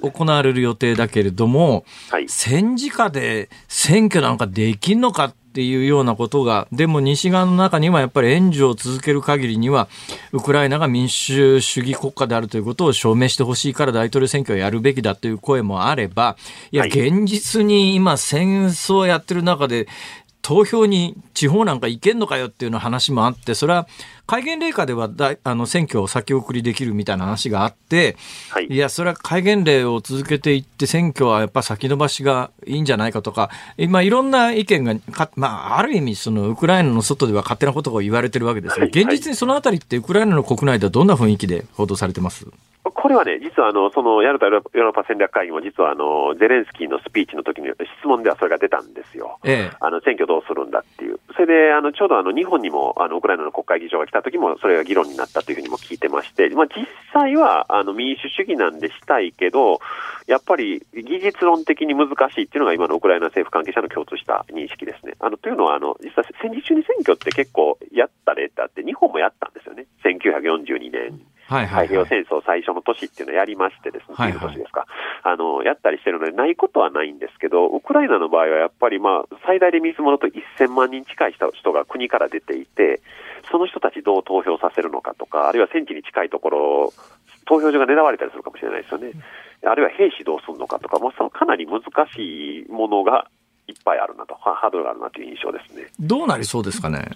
行われる予定だけれども、戦時下で選挙なんかできんのかっていうようなことが、でも西側の中にはやっぱり援助を続ける限りにはウクライナが民主主義国家であるということを証明してほしいから大統領選挙をやるべきだという声もあれば、いや現実に今戦争をやってる中で投票に地方なんか行けんのかよっていうの話もあって、それは戒厳令下では選挙を先送りできるみたいな話があって、はい、いやそれは戒厳令を続けていって選挙はやっぱ先延ばしがいいんじゃないかとか、今いろんな意見がある意味そのウクライナの外では勝手なことが言われてるわけですが、現実にそのあたりってウクライナの国内ではどんな雰囲気で報道されてます？これはね、実はそのヤルタヨーロッパ戦略会議も実はゼレンスキーのスピーチの時に質問ではそれが出たんですよ。選挙どうするんだっていう。それでちょうど日本にもウクライナの国会議長が来た時もそれが議論になったというふうにも聞いてまして、まあ、実際は民主主義なんでしたいけど、やっぱり技術論的に難しいっていうのが今のウクライナ政府関係者の共通した認識ですね。というのは実は戦時中に選挙って結構やった例ってあって、日本もやったんですよね。1942年。はいはいはい、太平洋戦争最初の年っていうのをやりましてですね、はいはい、年ですか、やったりしてるのでないことはないんですけど、ウクライナの場合はやっぱり最大で見積もると1000万人近い人が国から出ていて、その人たちどう投票させるのかとか、あるいは戦地に近いところ投票所が狙われたりするかもしれないですよね、あるいは兵士どうするのかとか、かなり難しいものがいっぱいあるなと、ハードルがあるなという印象ですね。どうなりそうですかね。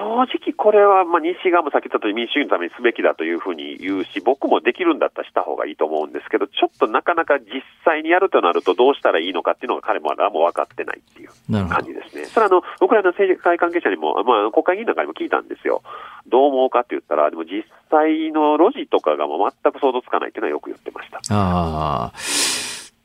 正直これは西側もさっき言ったとおり民主主義のためにすべきだというふうに言うし、僕もできるんだったらした方がいいと思うんですけど、ちょっとなかなか実際にやるとなるとどうしたらいいのかっていうのが彼も分かってないっていう感じですね。それウクライナ政界関係者にも、国会議員なんかにも聞いたんですよ。どう思うかって言ったら、でも実際の路地とかが全く想像つかないっていうのはよく言ってました。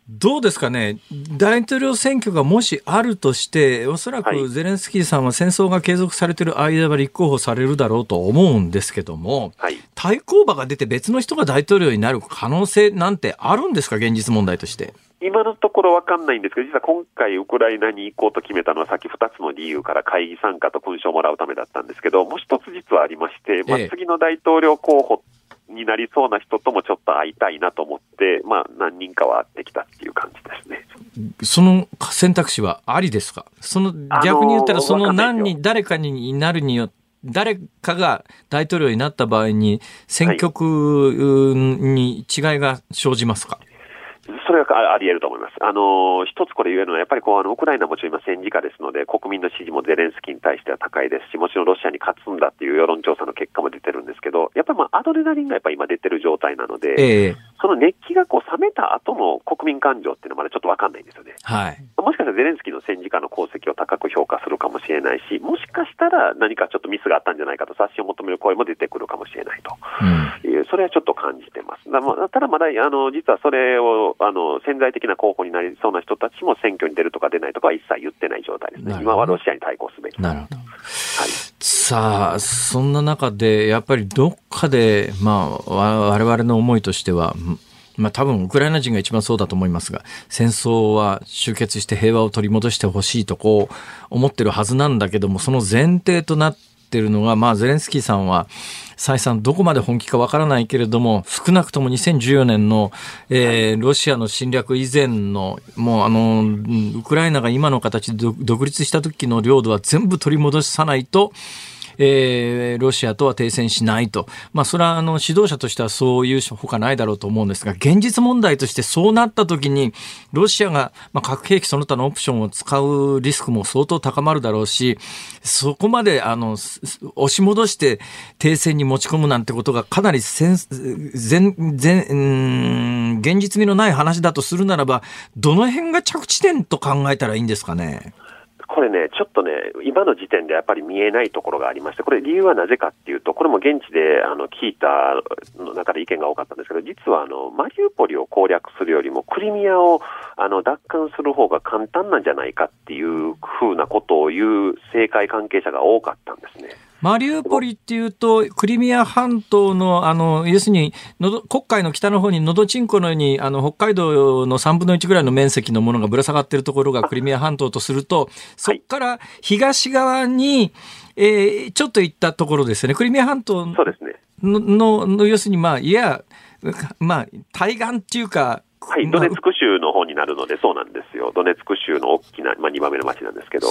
どうですかね、大統領選挙がもしあるとして、おそらくゼレンスキーさんは戦争が継続されている間は立候補されるだろうと思うんですけども、はい、対抗馬が出て別の人が大統領になる可能性なんてあるんですか、現実問題として。今のところ分かんないんですけど、実は今回ウクライナに行こうと決めたのはさっき2つの理由から会議参加と勲章をもらうためだったんですけど、もう一つ実はありまして、次の大統領候補になりそうな人ともちょっと会いたいなと思って、何人かは会ってきたっていう感じですね。その選択肢はありですか？逆に言ったらその誰かになるによって、誰かが大統領になった場合に選挙区に違いが生じますか？それはあり得ると思います。一つこれ言えるのは、やっぱりウクライナも今戦時下ですので、国民の支持もゼレンスキーに対しては高いですし、もちろんロシアに勝つんだっていう世論調査の結果も出てるんですけど、やっぱりアドレナリンがやっぱ今出てる状態なので、その熱気が冷めた後の国民感情っていうのはまだちょっと分かんないんですよね。はい。もしかしたらゼレンスキーの戦時下の功績を高く評価するかもしれないし、もしかしたら何かちょっとミスがあったんじゃないかと刷新を求める声も出てくるかもしれないという、それはちょっと感じてます。ただまだ実はそれを潜在的な候補になりそうな人たちも選挙に出るとか出ないとかは一切言ってない状態ですね。今はロシアに対抗すべき。なるほど、はい、さあそんな中でやっぱりどっかで、我々の思いとしては、多分ウクライナ人が一番そうだと思いますが、戦争は終結して平和を取り戻してほしいとこう思ってるはずなんだけども、その前提となっているのが、ゼレンスキーさんは再三どこまで本気かわからないけれども、少なくとも2014年の、ロシアの侵略以前のもうウクライナが今の形で独立した時の領土は全部取り戻さないと、ロシアとは停戦しないと、それは指導者としてはそういうほかないだろうと思うんですが、現実問題としてそうなった時にロシアが、核兵器その他のオプションを使うリスクも相当高まるだろうし、そこまで押し戻して停戦に持ち込むなんてことがかなり現実味のない話だとするならば、どの辺が着地点と考えたらいいんですかね。これね、ちょっとね、今の時点でやっぱり見えないところがありまして、これ理由はなぜかっていうと、これも現地で聞いたの中で意見が多かったんですけど、実はマリウポリを攻略するよりもクリミアを奪還する方が簡単なんじゃないかっていう風なことを言う政界関係者が多かったんですね。マリウポリっていうとクリミア半島の要するに黒海の北の方にのどちんこのように北海道の3分の1ぐらいの面積のものがぶら下がっているところがクリミア半島とすると、そこから東側に、ちょっと行ったところですよね。クリミア半島の、そうですね、要するに対岸っていうか、はい、ドネツク州の方になるので、そうなんですよ。ドネツク州の大きな、2番目の町なんですけど、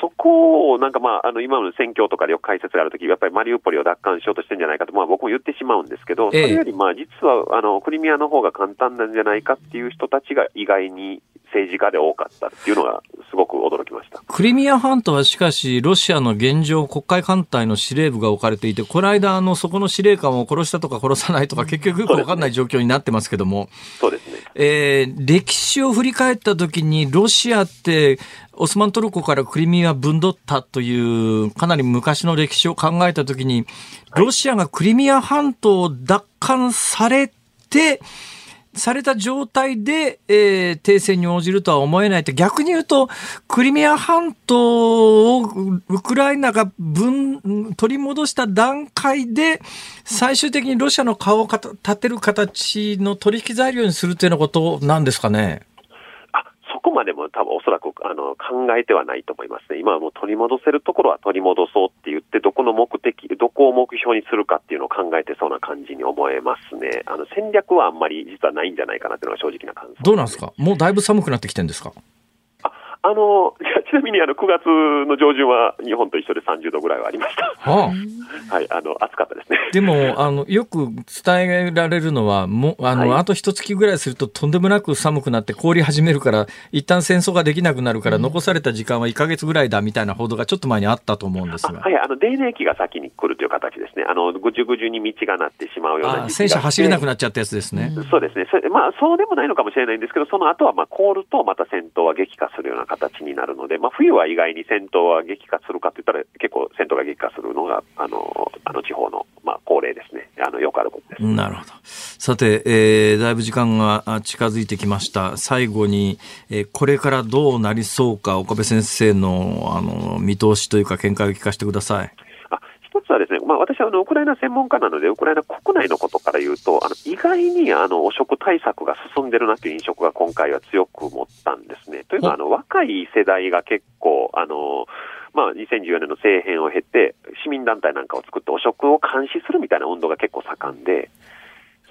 そこをなんか今の戦況とかでよく解説があるとき、やっぱりマリウポリを奪還しようとしてるんじゃないかと、僕も言ってしまうんですけど、それより実はクリミアの方が簡単なんじゃないかっていう人たちが意外に政治家で多かったっていうのがすごく驚きました。クリミア半島はしかしロシアの現状黒海艦隊の司令部が置かれていて、この間そこの司令官を殺したとか殺さないとか結局よく分かんない状況になってますけども、そうですね。歴史を振り返った時にロシアってオスマントルコからクリミア分取ったというかなり昔の歴史を考えた時に、ロシアがクリミア半島を奪還された状態で、停戦に応じるとは思えないと。逆に言うとクリミア半島をウクライナが取り戻した段階で最終的にロシアの顔を立てる形の取引材料にするというようなことなんですかね。そこまでも多分おそらく考えてはないと思いますね。今はもう取り戻せるところは取り戻そうって言って、どこを目標にするかっていうのを考えてそうな感じに思えますね。戦略はあんまり実はないんじゃないかなっていうのが正直な感想です。どうなんですか？もうだいぶ寒くなってきてるんですか？ちなみに9月の上旬は日本と一緒で30度ぐらいはありました。はあ、はい、暑かったですね。でも、よく伝えられるのは、あと一月ぐらいするととんでもなく寒くなって凍り始めるから、一旦戦争ができなくなるから、残された時間は1ヶ月ぐらいだみたいな報道がちょっと前にあったと思うんですが。はい、泥濘期が先に来るという形ですね。ぐじゅぐじゅに道がなってしまうような。戦車走れなくなっちゃったやつですね。うん、そうですね。そうでもないのかもしれないんですけど、その後は凍るとまた戦闘は激化するような形になるので、冬は意外に戦闘は激化するかといったら結構戦闘が激化するのが地方の、恒例ですね。よくあることです。なるほど。さて、だいぶ時間が近づいてきました。最後に、これからどうなりそうか岡部先生の、見通しというか見解を聞かせてください。一つはですね、私はウクライナ専門家なので、ウクライナ国内のことから言うと、意外に汚職対策が進んでるなという印象が今回は強く持ったんですね。というのは、若い世代が結構、2014年の政変を経て、市民団体なんかを作って汚職を監視するみたいな運動が結構盛んで、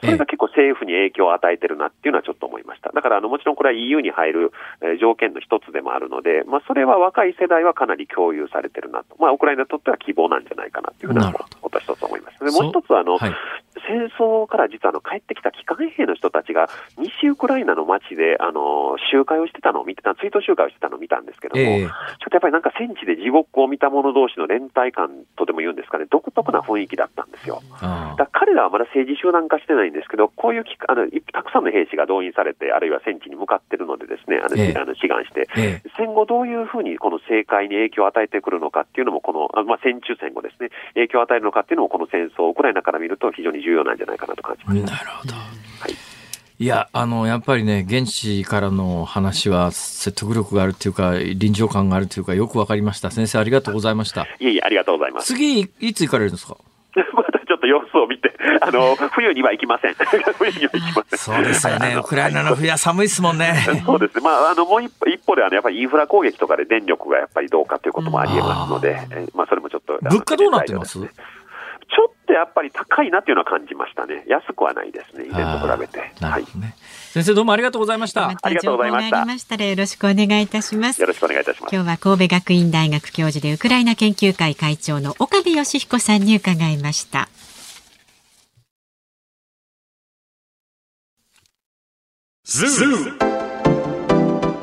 それが結構政府に影響を与えてるなっていうのはちょっと思いました。だからもちろんこれは EU に入る条件の一つでもあるので、それは若い世代はかなり共有されてるなと。ウクライナにとっては希望なんじゃないかなっていうふうなことは一つ思います。で、もう一つははい、戦争から実は帰ってきた帰還兵の人たちが西ウクライナの街で集会をしてたのを見てた、追悼集会をしてたのを見たんですけども、ちょっとやっぱりなんか戦地で地獄を見た者同士の連帯感とでも言うんですかね、独特な雰囲気だったんですよ。だから彼らはまだ政治集団化してないんですけど、こういうたくさんの兵士が動員されて、あるいは戦地に向かっているのでですね、志願して、戦後どういうふうにこの政界に影響を与えてくるのかっていうのも、この戦中戦後ですね、影響を与えるのかっていうのもこの戦争ウクライナから見ると非常に重要なんじゃないかなと感じます。なるほど。はい。いや、やっぱりね、現地からの話は説得力があるというか、臨場感があるというか、よく分かりました。先生、ありがとうございました。いえいえ、ありがとうございます。次、いつ行かれるんですか？またちょっと様子を見て、冬には行きません。冬には行きません。そうですよね。ウクライナの冬は寒いですもんね。そうですね。もう一方でやっぱりインフラ攻撃とかで電力がやっぱりどうかということもありえますので、それもちょっと。物価どうなってます？ちょっとやっぱり高いなというのは感じましたね。安くはないですね、以前と比べて。なるほどね。はい、先生どうもありがとうございました。また情報がありましたらよろしくお願いいたします。よろしくお願いいたします。今日は神戸学院大学教授でウクライナ研究会会長の岡部芳彦さんに伺いました。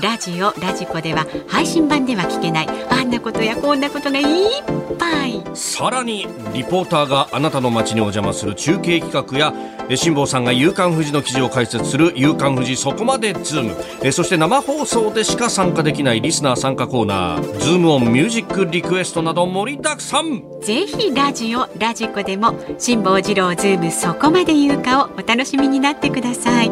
ラジオラジコでは配信版では聞けないあんなことやこんなことがいっぱい。さらにリポーターがあなたの街にお邪魔する中継企画や辛坊さんが夕刊フジの記事を解説する夕刊フジそこまでズーム、そして生放送でしか参加できないリスナー参加コーナー、ズームオンミュージックリクエストなど盛りだくさん。ぜひラジオラジコでも辛坊治郎ズームそこまで言うかをお楽しみになってください。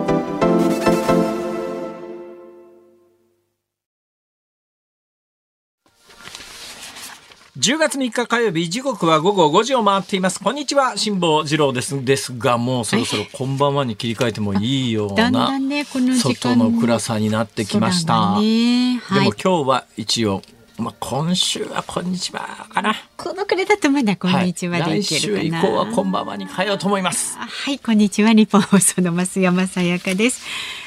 10月3日火曜日、時刻は午後5時を回っています。こんにちは、辛坊治郎です。ですが、もうそろそろこんばんはに切り替えてもいいような、だんだんね、この時間外の暗さになってきました。ね、はい、でも今日は一応、まあ、今週はこんにちはかな。このくらいだとまだこんにちはでいけるかな。はい、来週以降はこんばんはに変えようと思います。はい、こんにちは、日本放送の増山さやかです。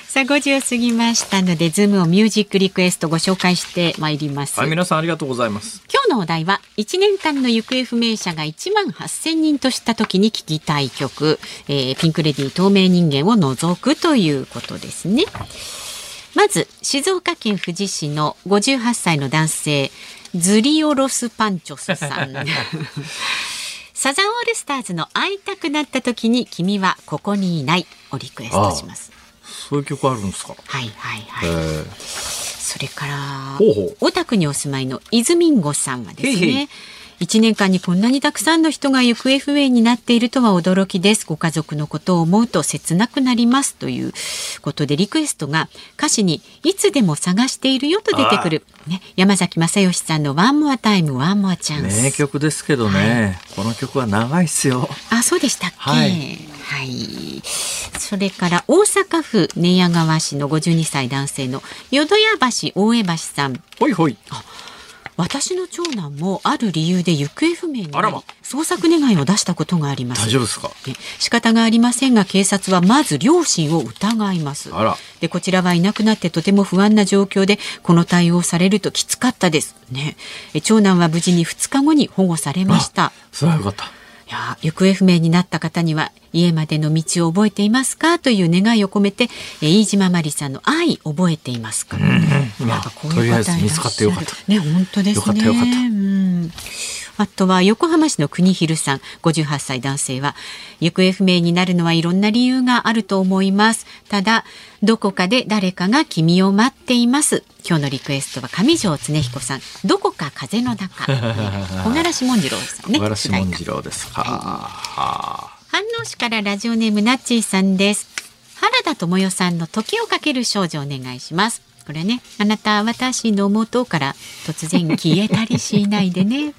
さあ5時を過ぎましたので、ズームをミュージックリクエストご紹介してまいります。はい、皆さんありがとうございます。今日のお題は1年間の行方不明者が1万8000人とした時に聴きたい曲、ピンクレディー透明人間を除くということですね。まず静岡県富士市の58歳の男性ズリオロスパンチョスさんサザンオールスターズの会いたくなった時に君はここにいないをリクエストします。そういう曲あるんですか。はいはいはい。それからお宅にお住まいのイズミンゴさんはですね、へいへい、1年間にこんなにたくさんの人が行方不明になっているとは驚きです。ご家族のことを思うと切なくなりますということで、リクエストが歌詞にいつでも探しているよと出てくる、ね、山崎正義さんのワンモアタイムワンモアチャンス、名曲ですけどね、はい、この曲は長いっすよ。あ、そうでしたっけ、はいはい、それから大阪府寝屋川市の52歳男性の淀屋橋大江橋さん、ほいほい、あ、私の長男もある理由で行方不明になり、捜索願いを出したことがあります。大丈夫ですか。仕方がありませんが警察はまず両親を疑います。あら。でこちらはいなくなってとても不安な状況で、この対応されるときつかったです、ね、長男は無事に2日後に保護されました。それはよかった。いや、行方不明になった方には家までの道を覚えていますかという願いを込めて、飯島まりさんの愛覚えていますか、うん、なんかこういうとりあえず見つかってよかった、ね、本当ですね、よかったよかった、うん、あとは横浜市の国広さん58歳男性は、行方不明になるのはいろんな理由があると思います。ただどこかで誰かが君を待っています。今日のリクエストは上条恒彦さん、どこか風の中、小柄志文次郎さんね、小柄志文次郎ですか、はい。反応市からラジオネームナッチーさんです。原田智代さんの時をかける少女お願いします。これね、あなた私の元から突然消えたりしないで ね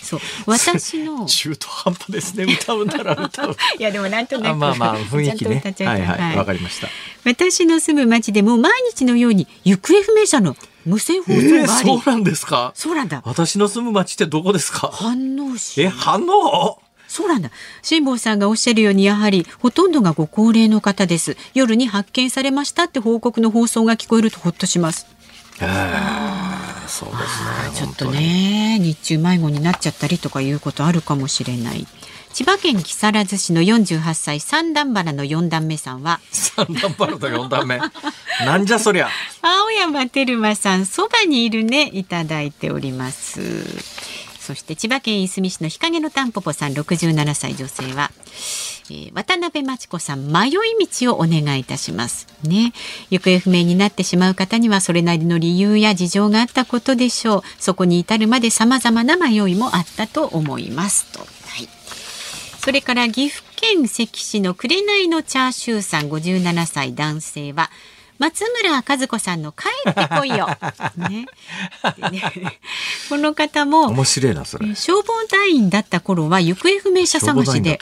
そう、私の中途半端ですね、歌うなら歌ういやでもなんとなく、まあまあ雰囲気ね、はいはい、わかりました。私の住む町でも毎日のように行方不明者の無線放送があり、そうなんですか。そうなんだ。私の住む町ってどこですか。反応市。反応、そうなんだ。辛坊さんがおっしゃるように、やはりほとんどがご高齢の方です。夜に発見されましたって報告の放送が聞こえるとほっとします。そうですね、ちょっとね、日中迷子になっちゃったりとかいうことあるかもしれない。千葉県木更津市の48歳三段原の4段目さんは三段原と4段目なんじゃそりゃ。青山テルマさん、そばにいるね、いただいております。そして千葉県いすみ市の日陰のたんぽぽさん67歳女性は、渡辺真知子さん、迷い道をお願いいたします、ね、行方不明になってしまう方にはそれなりの理由や事情があったことでしょう。そこに至るまで様々な迷いもあったと思いますと、はい、それから岐阜県関市の紅のチャーシューさん57歳男性は、松村和子さんの帰ってこいよ、ね、この方も面白いな、それ。消防隊員だった頃は行方不明者探し で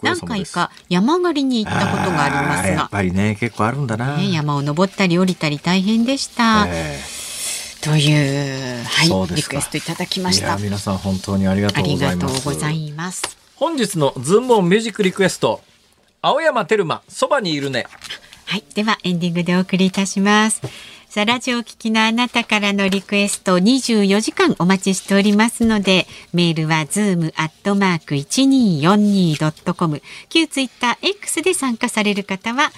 何回か山狩りに行ったことがありますが、やっぱりね、結構あるんだな、ね、山を登ったり降りたり大変でした、という、はい、リクエストいただきました。いや皆さん本当にありがとうございます。ありがとうございます。本日のズームオンミュージックリクエスト、青山テルマ、そばにいるね。はい、ではエンディングでお送りいたします。さあラジオを聞きのあなたからのリクエスト24時間お待ちしておりますので、メールは zoom@1242.com、 旧ツイッター X で参加される方は、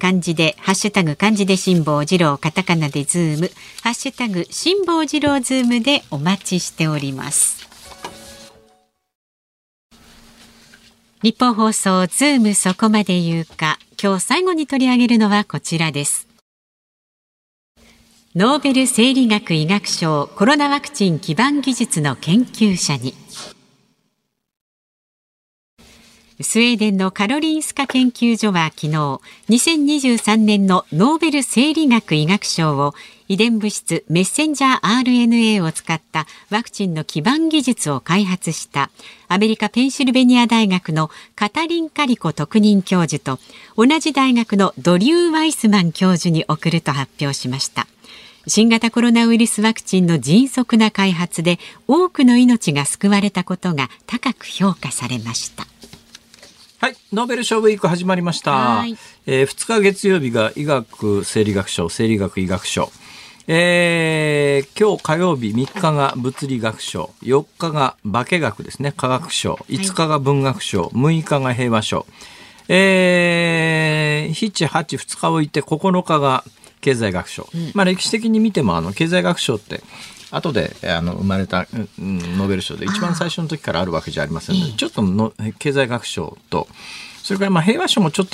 漢字でハッシュタグ、漢字で辛坊治郎、カタカナでズーム、ハッシュタグ辛坊治郎ズームでお待ちしております。日本放送ズームそこまで言うか、今日最後に取り上げるのはこちらです。ノーベル生理学医学賞、コロナワクチン基盤技術の研究者に。スウェーデンのカロリンスカ研究所は昨日、2023年のノーベル生理学医学賞を遺伝物質メッセンジャー RNA を使ったワクチンの基盤技術を開発したアメリカペンシルベニア大学のカタリン・カリコ特任教授と同じ大学のドリュー・ワイスマン教授に送ると発表しました。新型コロナウイルスワクチンの迅速な開発で多くの命が救われたことが高く評価されました。はい、ノーベル賞ウィーク始まりました。2日月曜日が医学生理学賞、生理学医学賞。今日火曜日3日が物理学賞、4日が化学ですね、化学賞、5日が文学賞、6日が平和賞、7、8、2日置いて9日が経済学賞、まあ、歴史的に見ても経済学賞って後で生まれたノーベル賞で一番最初の時からあるわけじゃありませんので、ちょっとの経済学賞と、それからまあ平和賞もちょっ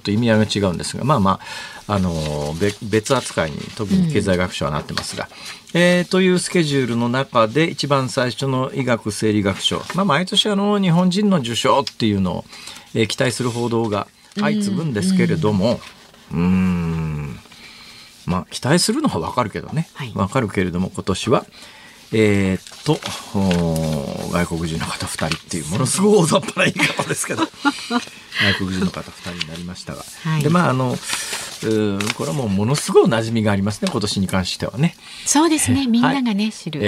と意味合いが違うんですが、まあまあ、別扱いに特に経済学賞はなってますが、というスケジュールの中で一番最初の医学生理学賞、まあ、毎年日本人の受賞っていうのを、期待する報道が相次ぐんですけれども、まあ、期待するのは分かるけどね、分かるけれども今年は。外国人の方2人っていうものすごい大雑把な言い方ですけど外国人の方2人になりましたが、でまあこれはもうものすごい馴染みがありますね、今年に関してはね。そうですね、みんながね、知る、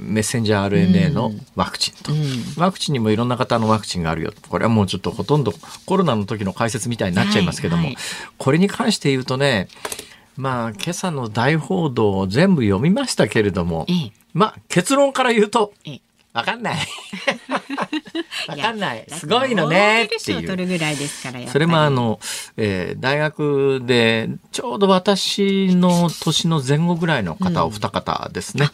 メッセンジャー RNA のワクチンと、ワクチンにもいろんな方のワクチンがあるよ。これはもうちょっとほとんどコロナの時の解説みたいになっちゃいますけども、これに関して言うとね、まあ今朝の大報道を全部読みましたけれども、まあ結論から言うと分かんない分かんない、すごいのねっていう。それも大学でちょうど私の年の前後ぐらいの方を2方ですね、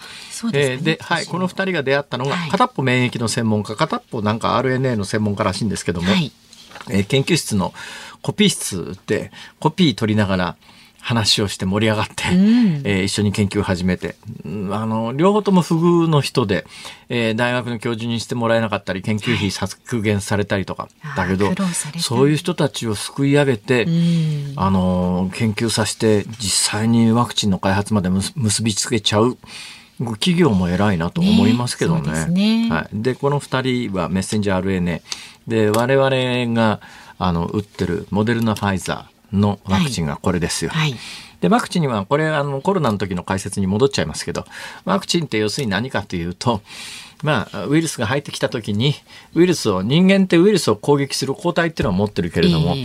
で、はい、この2人が出会ったのが、片っぽ免疫の専門家、片っぽなんか RNA の専門家らしいんですけども、研究室のコピー室でコピー取りながら話をして盛り上がって、一緒に研究を始めて、両方とも不遇の人で、大学の教授にしてもらえなかったり、研究費削減されたりとか、だけどそういう人たちを救い上げて、研究させて実際にワクチンの開発まで結びつけちゃう企業も偉いなと思いますけどね。でこの2人はメッセンジャー RNA で、我々が打ってるモデルナファイザーのワクチンがこれですよ。でワクチンにはこれコロナの時の解説に戻っちゃいますけど、ワクチンって要するに何かというと、まあ、ウイルスが入ってきた時に人間ってウイルスを攻撃する抗体っていうのは持ってるけれども、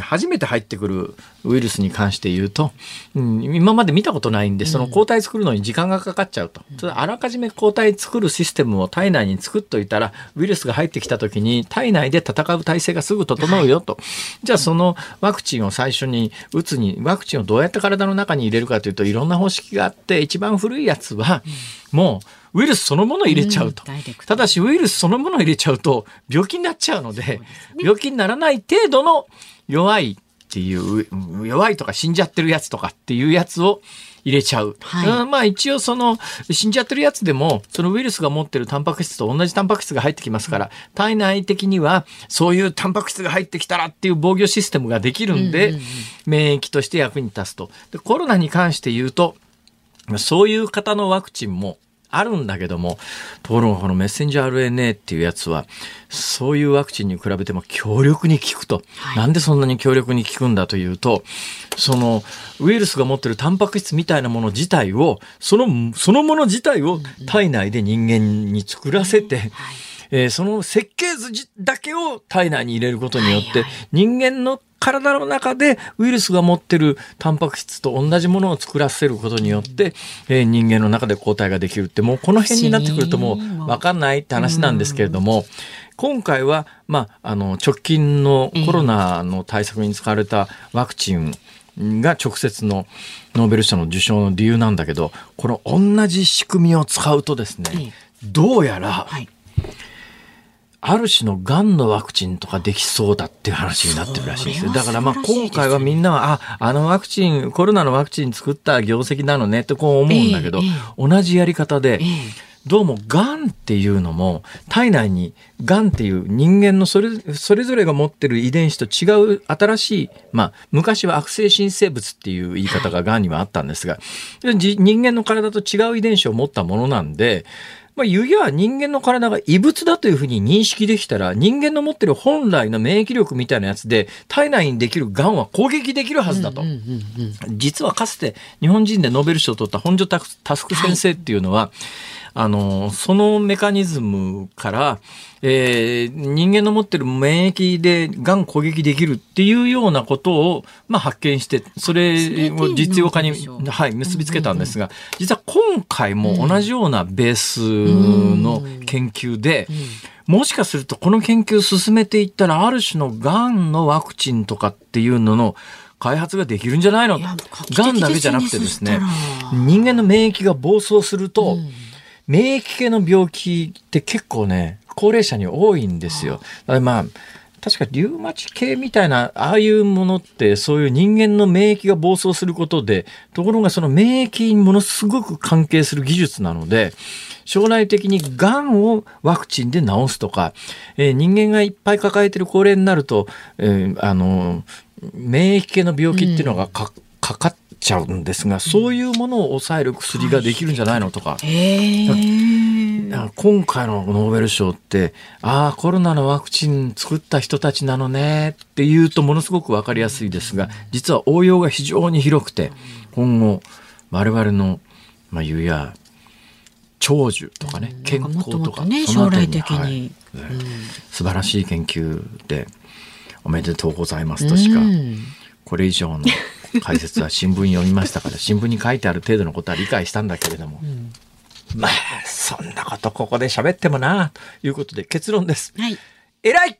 初めて入ってくるウイルスに関して言うと、今まで見たことないんで、その抗体作るのに時間がかかっちゃうと、あらかじめ抗体作るシステムを体内に作っといたら、ウイルスが入ってきた時に体内で戦う体制がすぐ整うよと、じゃあそのワクチンを最初に打つにワクチンをどうやって体の中に入れるかというと、いろんな方式があって、一番古いやつはもうウイルスそのものを入れちゃうと、ただしウイルスそのものを入れちゃうと病気になっちゃうので、病気にならない程度の弱いっていう、弱いとか死んじゃってるやつとかっていうやつを入れちゃう、まあ一応その死んじゃってるやつでも、そのウイルスが持ってるタンパク質と同じタンパク質が入ってきますから、体内的にはそういうタンパク質が入ってきたらっていう防御システムができるんで、免疫として役に立つと。でコロナに関して言うと、そういう方のワクチンもあるんだけども、ところがこのメッセンジャー RNA っていうやつはそういうワクチンに比べても強力に効くと、なんでそんなに強力に効くんだというと、そのウイルスが持ってるタンパク質みたいなもの自体をそのもの自体を体内で人間に作らせて、その設計図だけを体内に入れることによって、人間の体の中でウイルスが持ってるタンパク質と同じものを作らせることによって、人間の中で抗体ができるって、もうこの辺になってくるともう分かんないって話なんですけれども、今回は、直近のコロナの対策に使われたワクチンが直接のノーベル賞の受賞の理由なんだけど、この同じ仕組みを使うとですね、どうやら、ある種のがんのワクチンとかできそうだっていう話になってるらしいですよ。だから今回はみんなは、あのワクチン、コロナのワクチン作った業績なのねってこう思うんだけど、同じやり方で、どうもがんっていうのも体内にがんっていう人間のそれぞれが持ってる遺伝子と違う新しい、昔は悪性新生物っていう言い方ががんにはあったんですが、人間の体と違う遺伝子を持ったものなんで、言うや人間の体が異物だというふうに認識できたら、人間の持ってる本来の免疫力みたいなやつで体内にできるがんは攻撃できるはずだと。実はかつて日本人でノーベル賞を取った本庶佑先生っていうのは、そのメカニズムから、人間の持ってる免疫でがん攻撃できるっていうようなことを、発見して、それを実用化に、結びつけたんですが、実は今回も同じようなベースの研究で、もしかするとこの研究を進めていったら、ある種のがんのワクチンとかっていうのの開発ができるんじゃないの？がんだけじゃなくてですね、人間の免疫が暴走すると、免疫系の病気って結構ね、高齢者に多いんですよ。確かリウマチ系みたいな、ああいうものって、そういう人間の免疫が暴走することで、ところがその免疫にものすごく関係する技術なので、将来的にがんをワクチンで治すとか、人間がいっぱい抱えてる高齢になると、免疫系の病気っていうのがかかってちゃうんですが、そういうものを抑える薬ができるんじゃないのとか、今回のノーベル賞ってコロナのワクチン作った人たちなのねっていうとものすごく分かりやすいですが、実は応用が非常に広くて、今後我々の言うや長寿とかね、健康とか、そのあたりに素晴らしい研究でおめでとうございますとしか、これ以上の解説は新聞読みましたから、新聞に書いてある程度のことは理解したんだけれども、そんなことここで喋ってもなということで、結論です。偉い。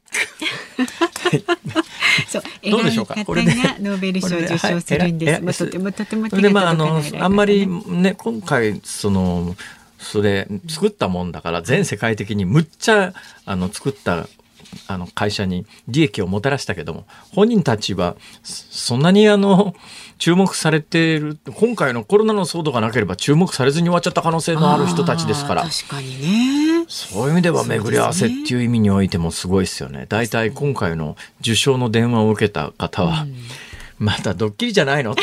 どうでしょうか。これでノーベル賞を受賞するんです。とても手が届かない。あんまりね、今回それ作ったもんだから全世界的にむっちゃ作った。会社に利益をもたらしたけども、本人たちはそんなに注目されている、今回のコロナの騒動がなければ注目されずに終わっちゃった可能性のある人たちですから、確かにね、そういう意味では巡り合わせっていう意味においてもすごいですよね。だいたい今回の受賞の電話を受けた方は、またドッキリじゃないのって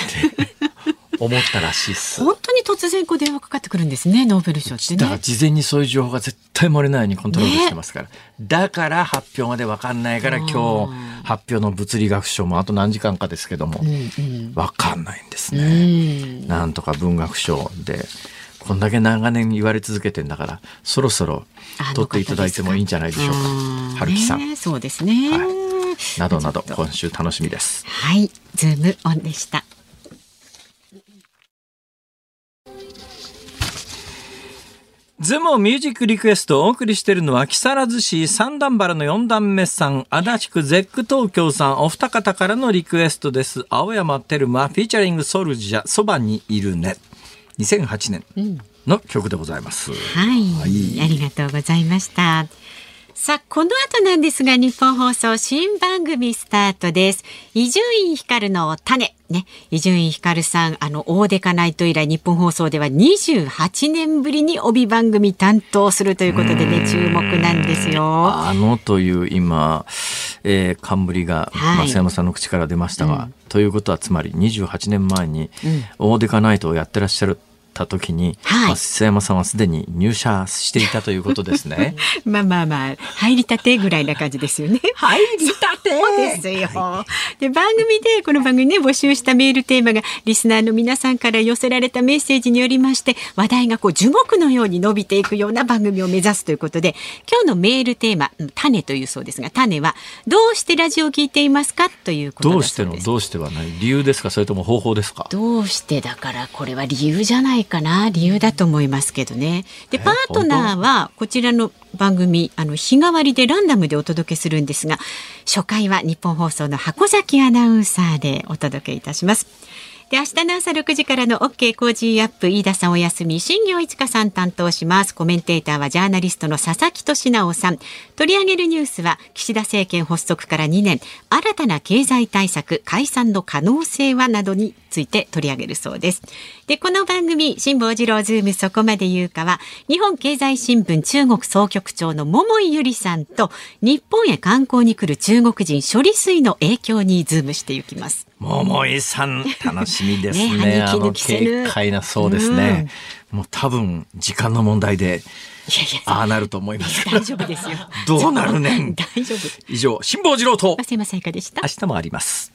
思ったらしいっす。本当に突然電話かかってくるんですね、ノーベル賞ってね。だから事前にそういう情報が絶対漏れないようにコントロールしてますから、だから発表まで分かんないから、今日発表の物理学賞もあと何時間かですけども、分かんないんですね。なんとか文学賞でこんだけ長年言われ続けてんだから、そろそろ取っていただいてもいいんじゃないでしょうか。春樹さん、そうですね、などなど今週楽しみです。ズームオンでした。ズームミュージックリクエストをお送りしているのは、木更津市三段原の4段目さん、足立区ゼック東京さん、お二方からのリクエストです。青山テルマフィーチャリングソルジャ、そばにいるね、2008年の曲でございます、ありがとうございました。さあ、この後なんですが、日本放送新番組スタートです。伊集院光の種ね、伊集院光さん、大デカナイト以来、日本放送では28年ぶりに帯番組担当するということでね、注目なんですよ。という今、冠が増山さんの口から出ましたが、ということはつまり28年前に大デカナイトをやってらっしゃるった時に、はい、須山さんはすでに入社していたということですね。まあ入りたてぐらいな感じですよね。入りたてですよ、はい、で番組でこの番組ね募集したメールテーマがリスナーの皆さんから寄せられたメッセージによりまして話題がこう樹木のように伸びていくような番組を目指すということで、今日のメールテーマ種というそうですが、種はどうしてラジオを聞いていますかということだそうです。どうしてはない理由ですか、それとも方法ですか。どうしてだからこれは理由じゃないかな、理由だと思いますけどね。でパートナーはこちらの番組日替わりでランダムでお届けするんですが、初回は日本放送の箱崎アナウンサーでお届けいたします。で明日の朝6時からの OK コージーアップ、飯田さんお休み、新行一華さん担当します。コメンテーターはジャーナリストの佐々木俊直さん。取り上げるニュースは岸田政権発足から2年、新たな経済対策解散の可能性はなどについて取り上げるそうです。でこの番組辛坊治郎ズームそこまで言うかは、日本経済新聞中国総局長の桃井ゆりさんと日本へ観光に来る中国人処理水の影響にズームしていきます。桃井さん楽しみですね。ね、軽快な、そうですね、もう多分時間の問題でああなると思います。大丈夫ですよ。どうなるねん。大丈夫。以上辛坊治郎と、すいませんいかでした。明日もあります。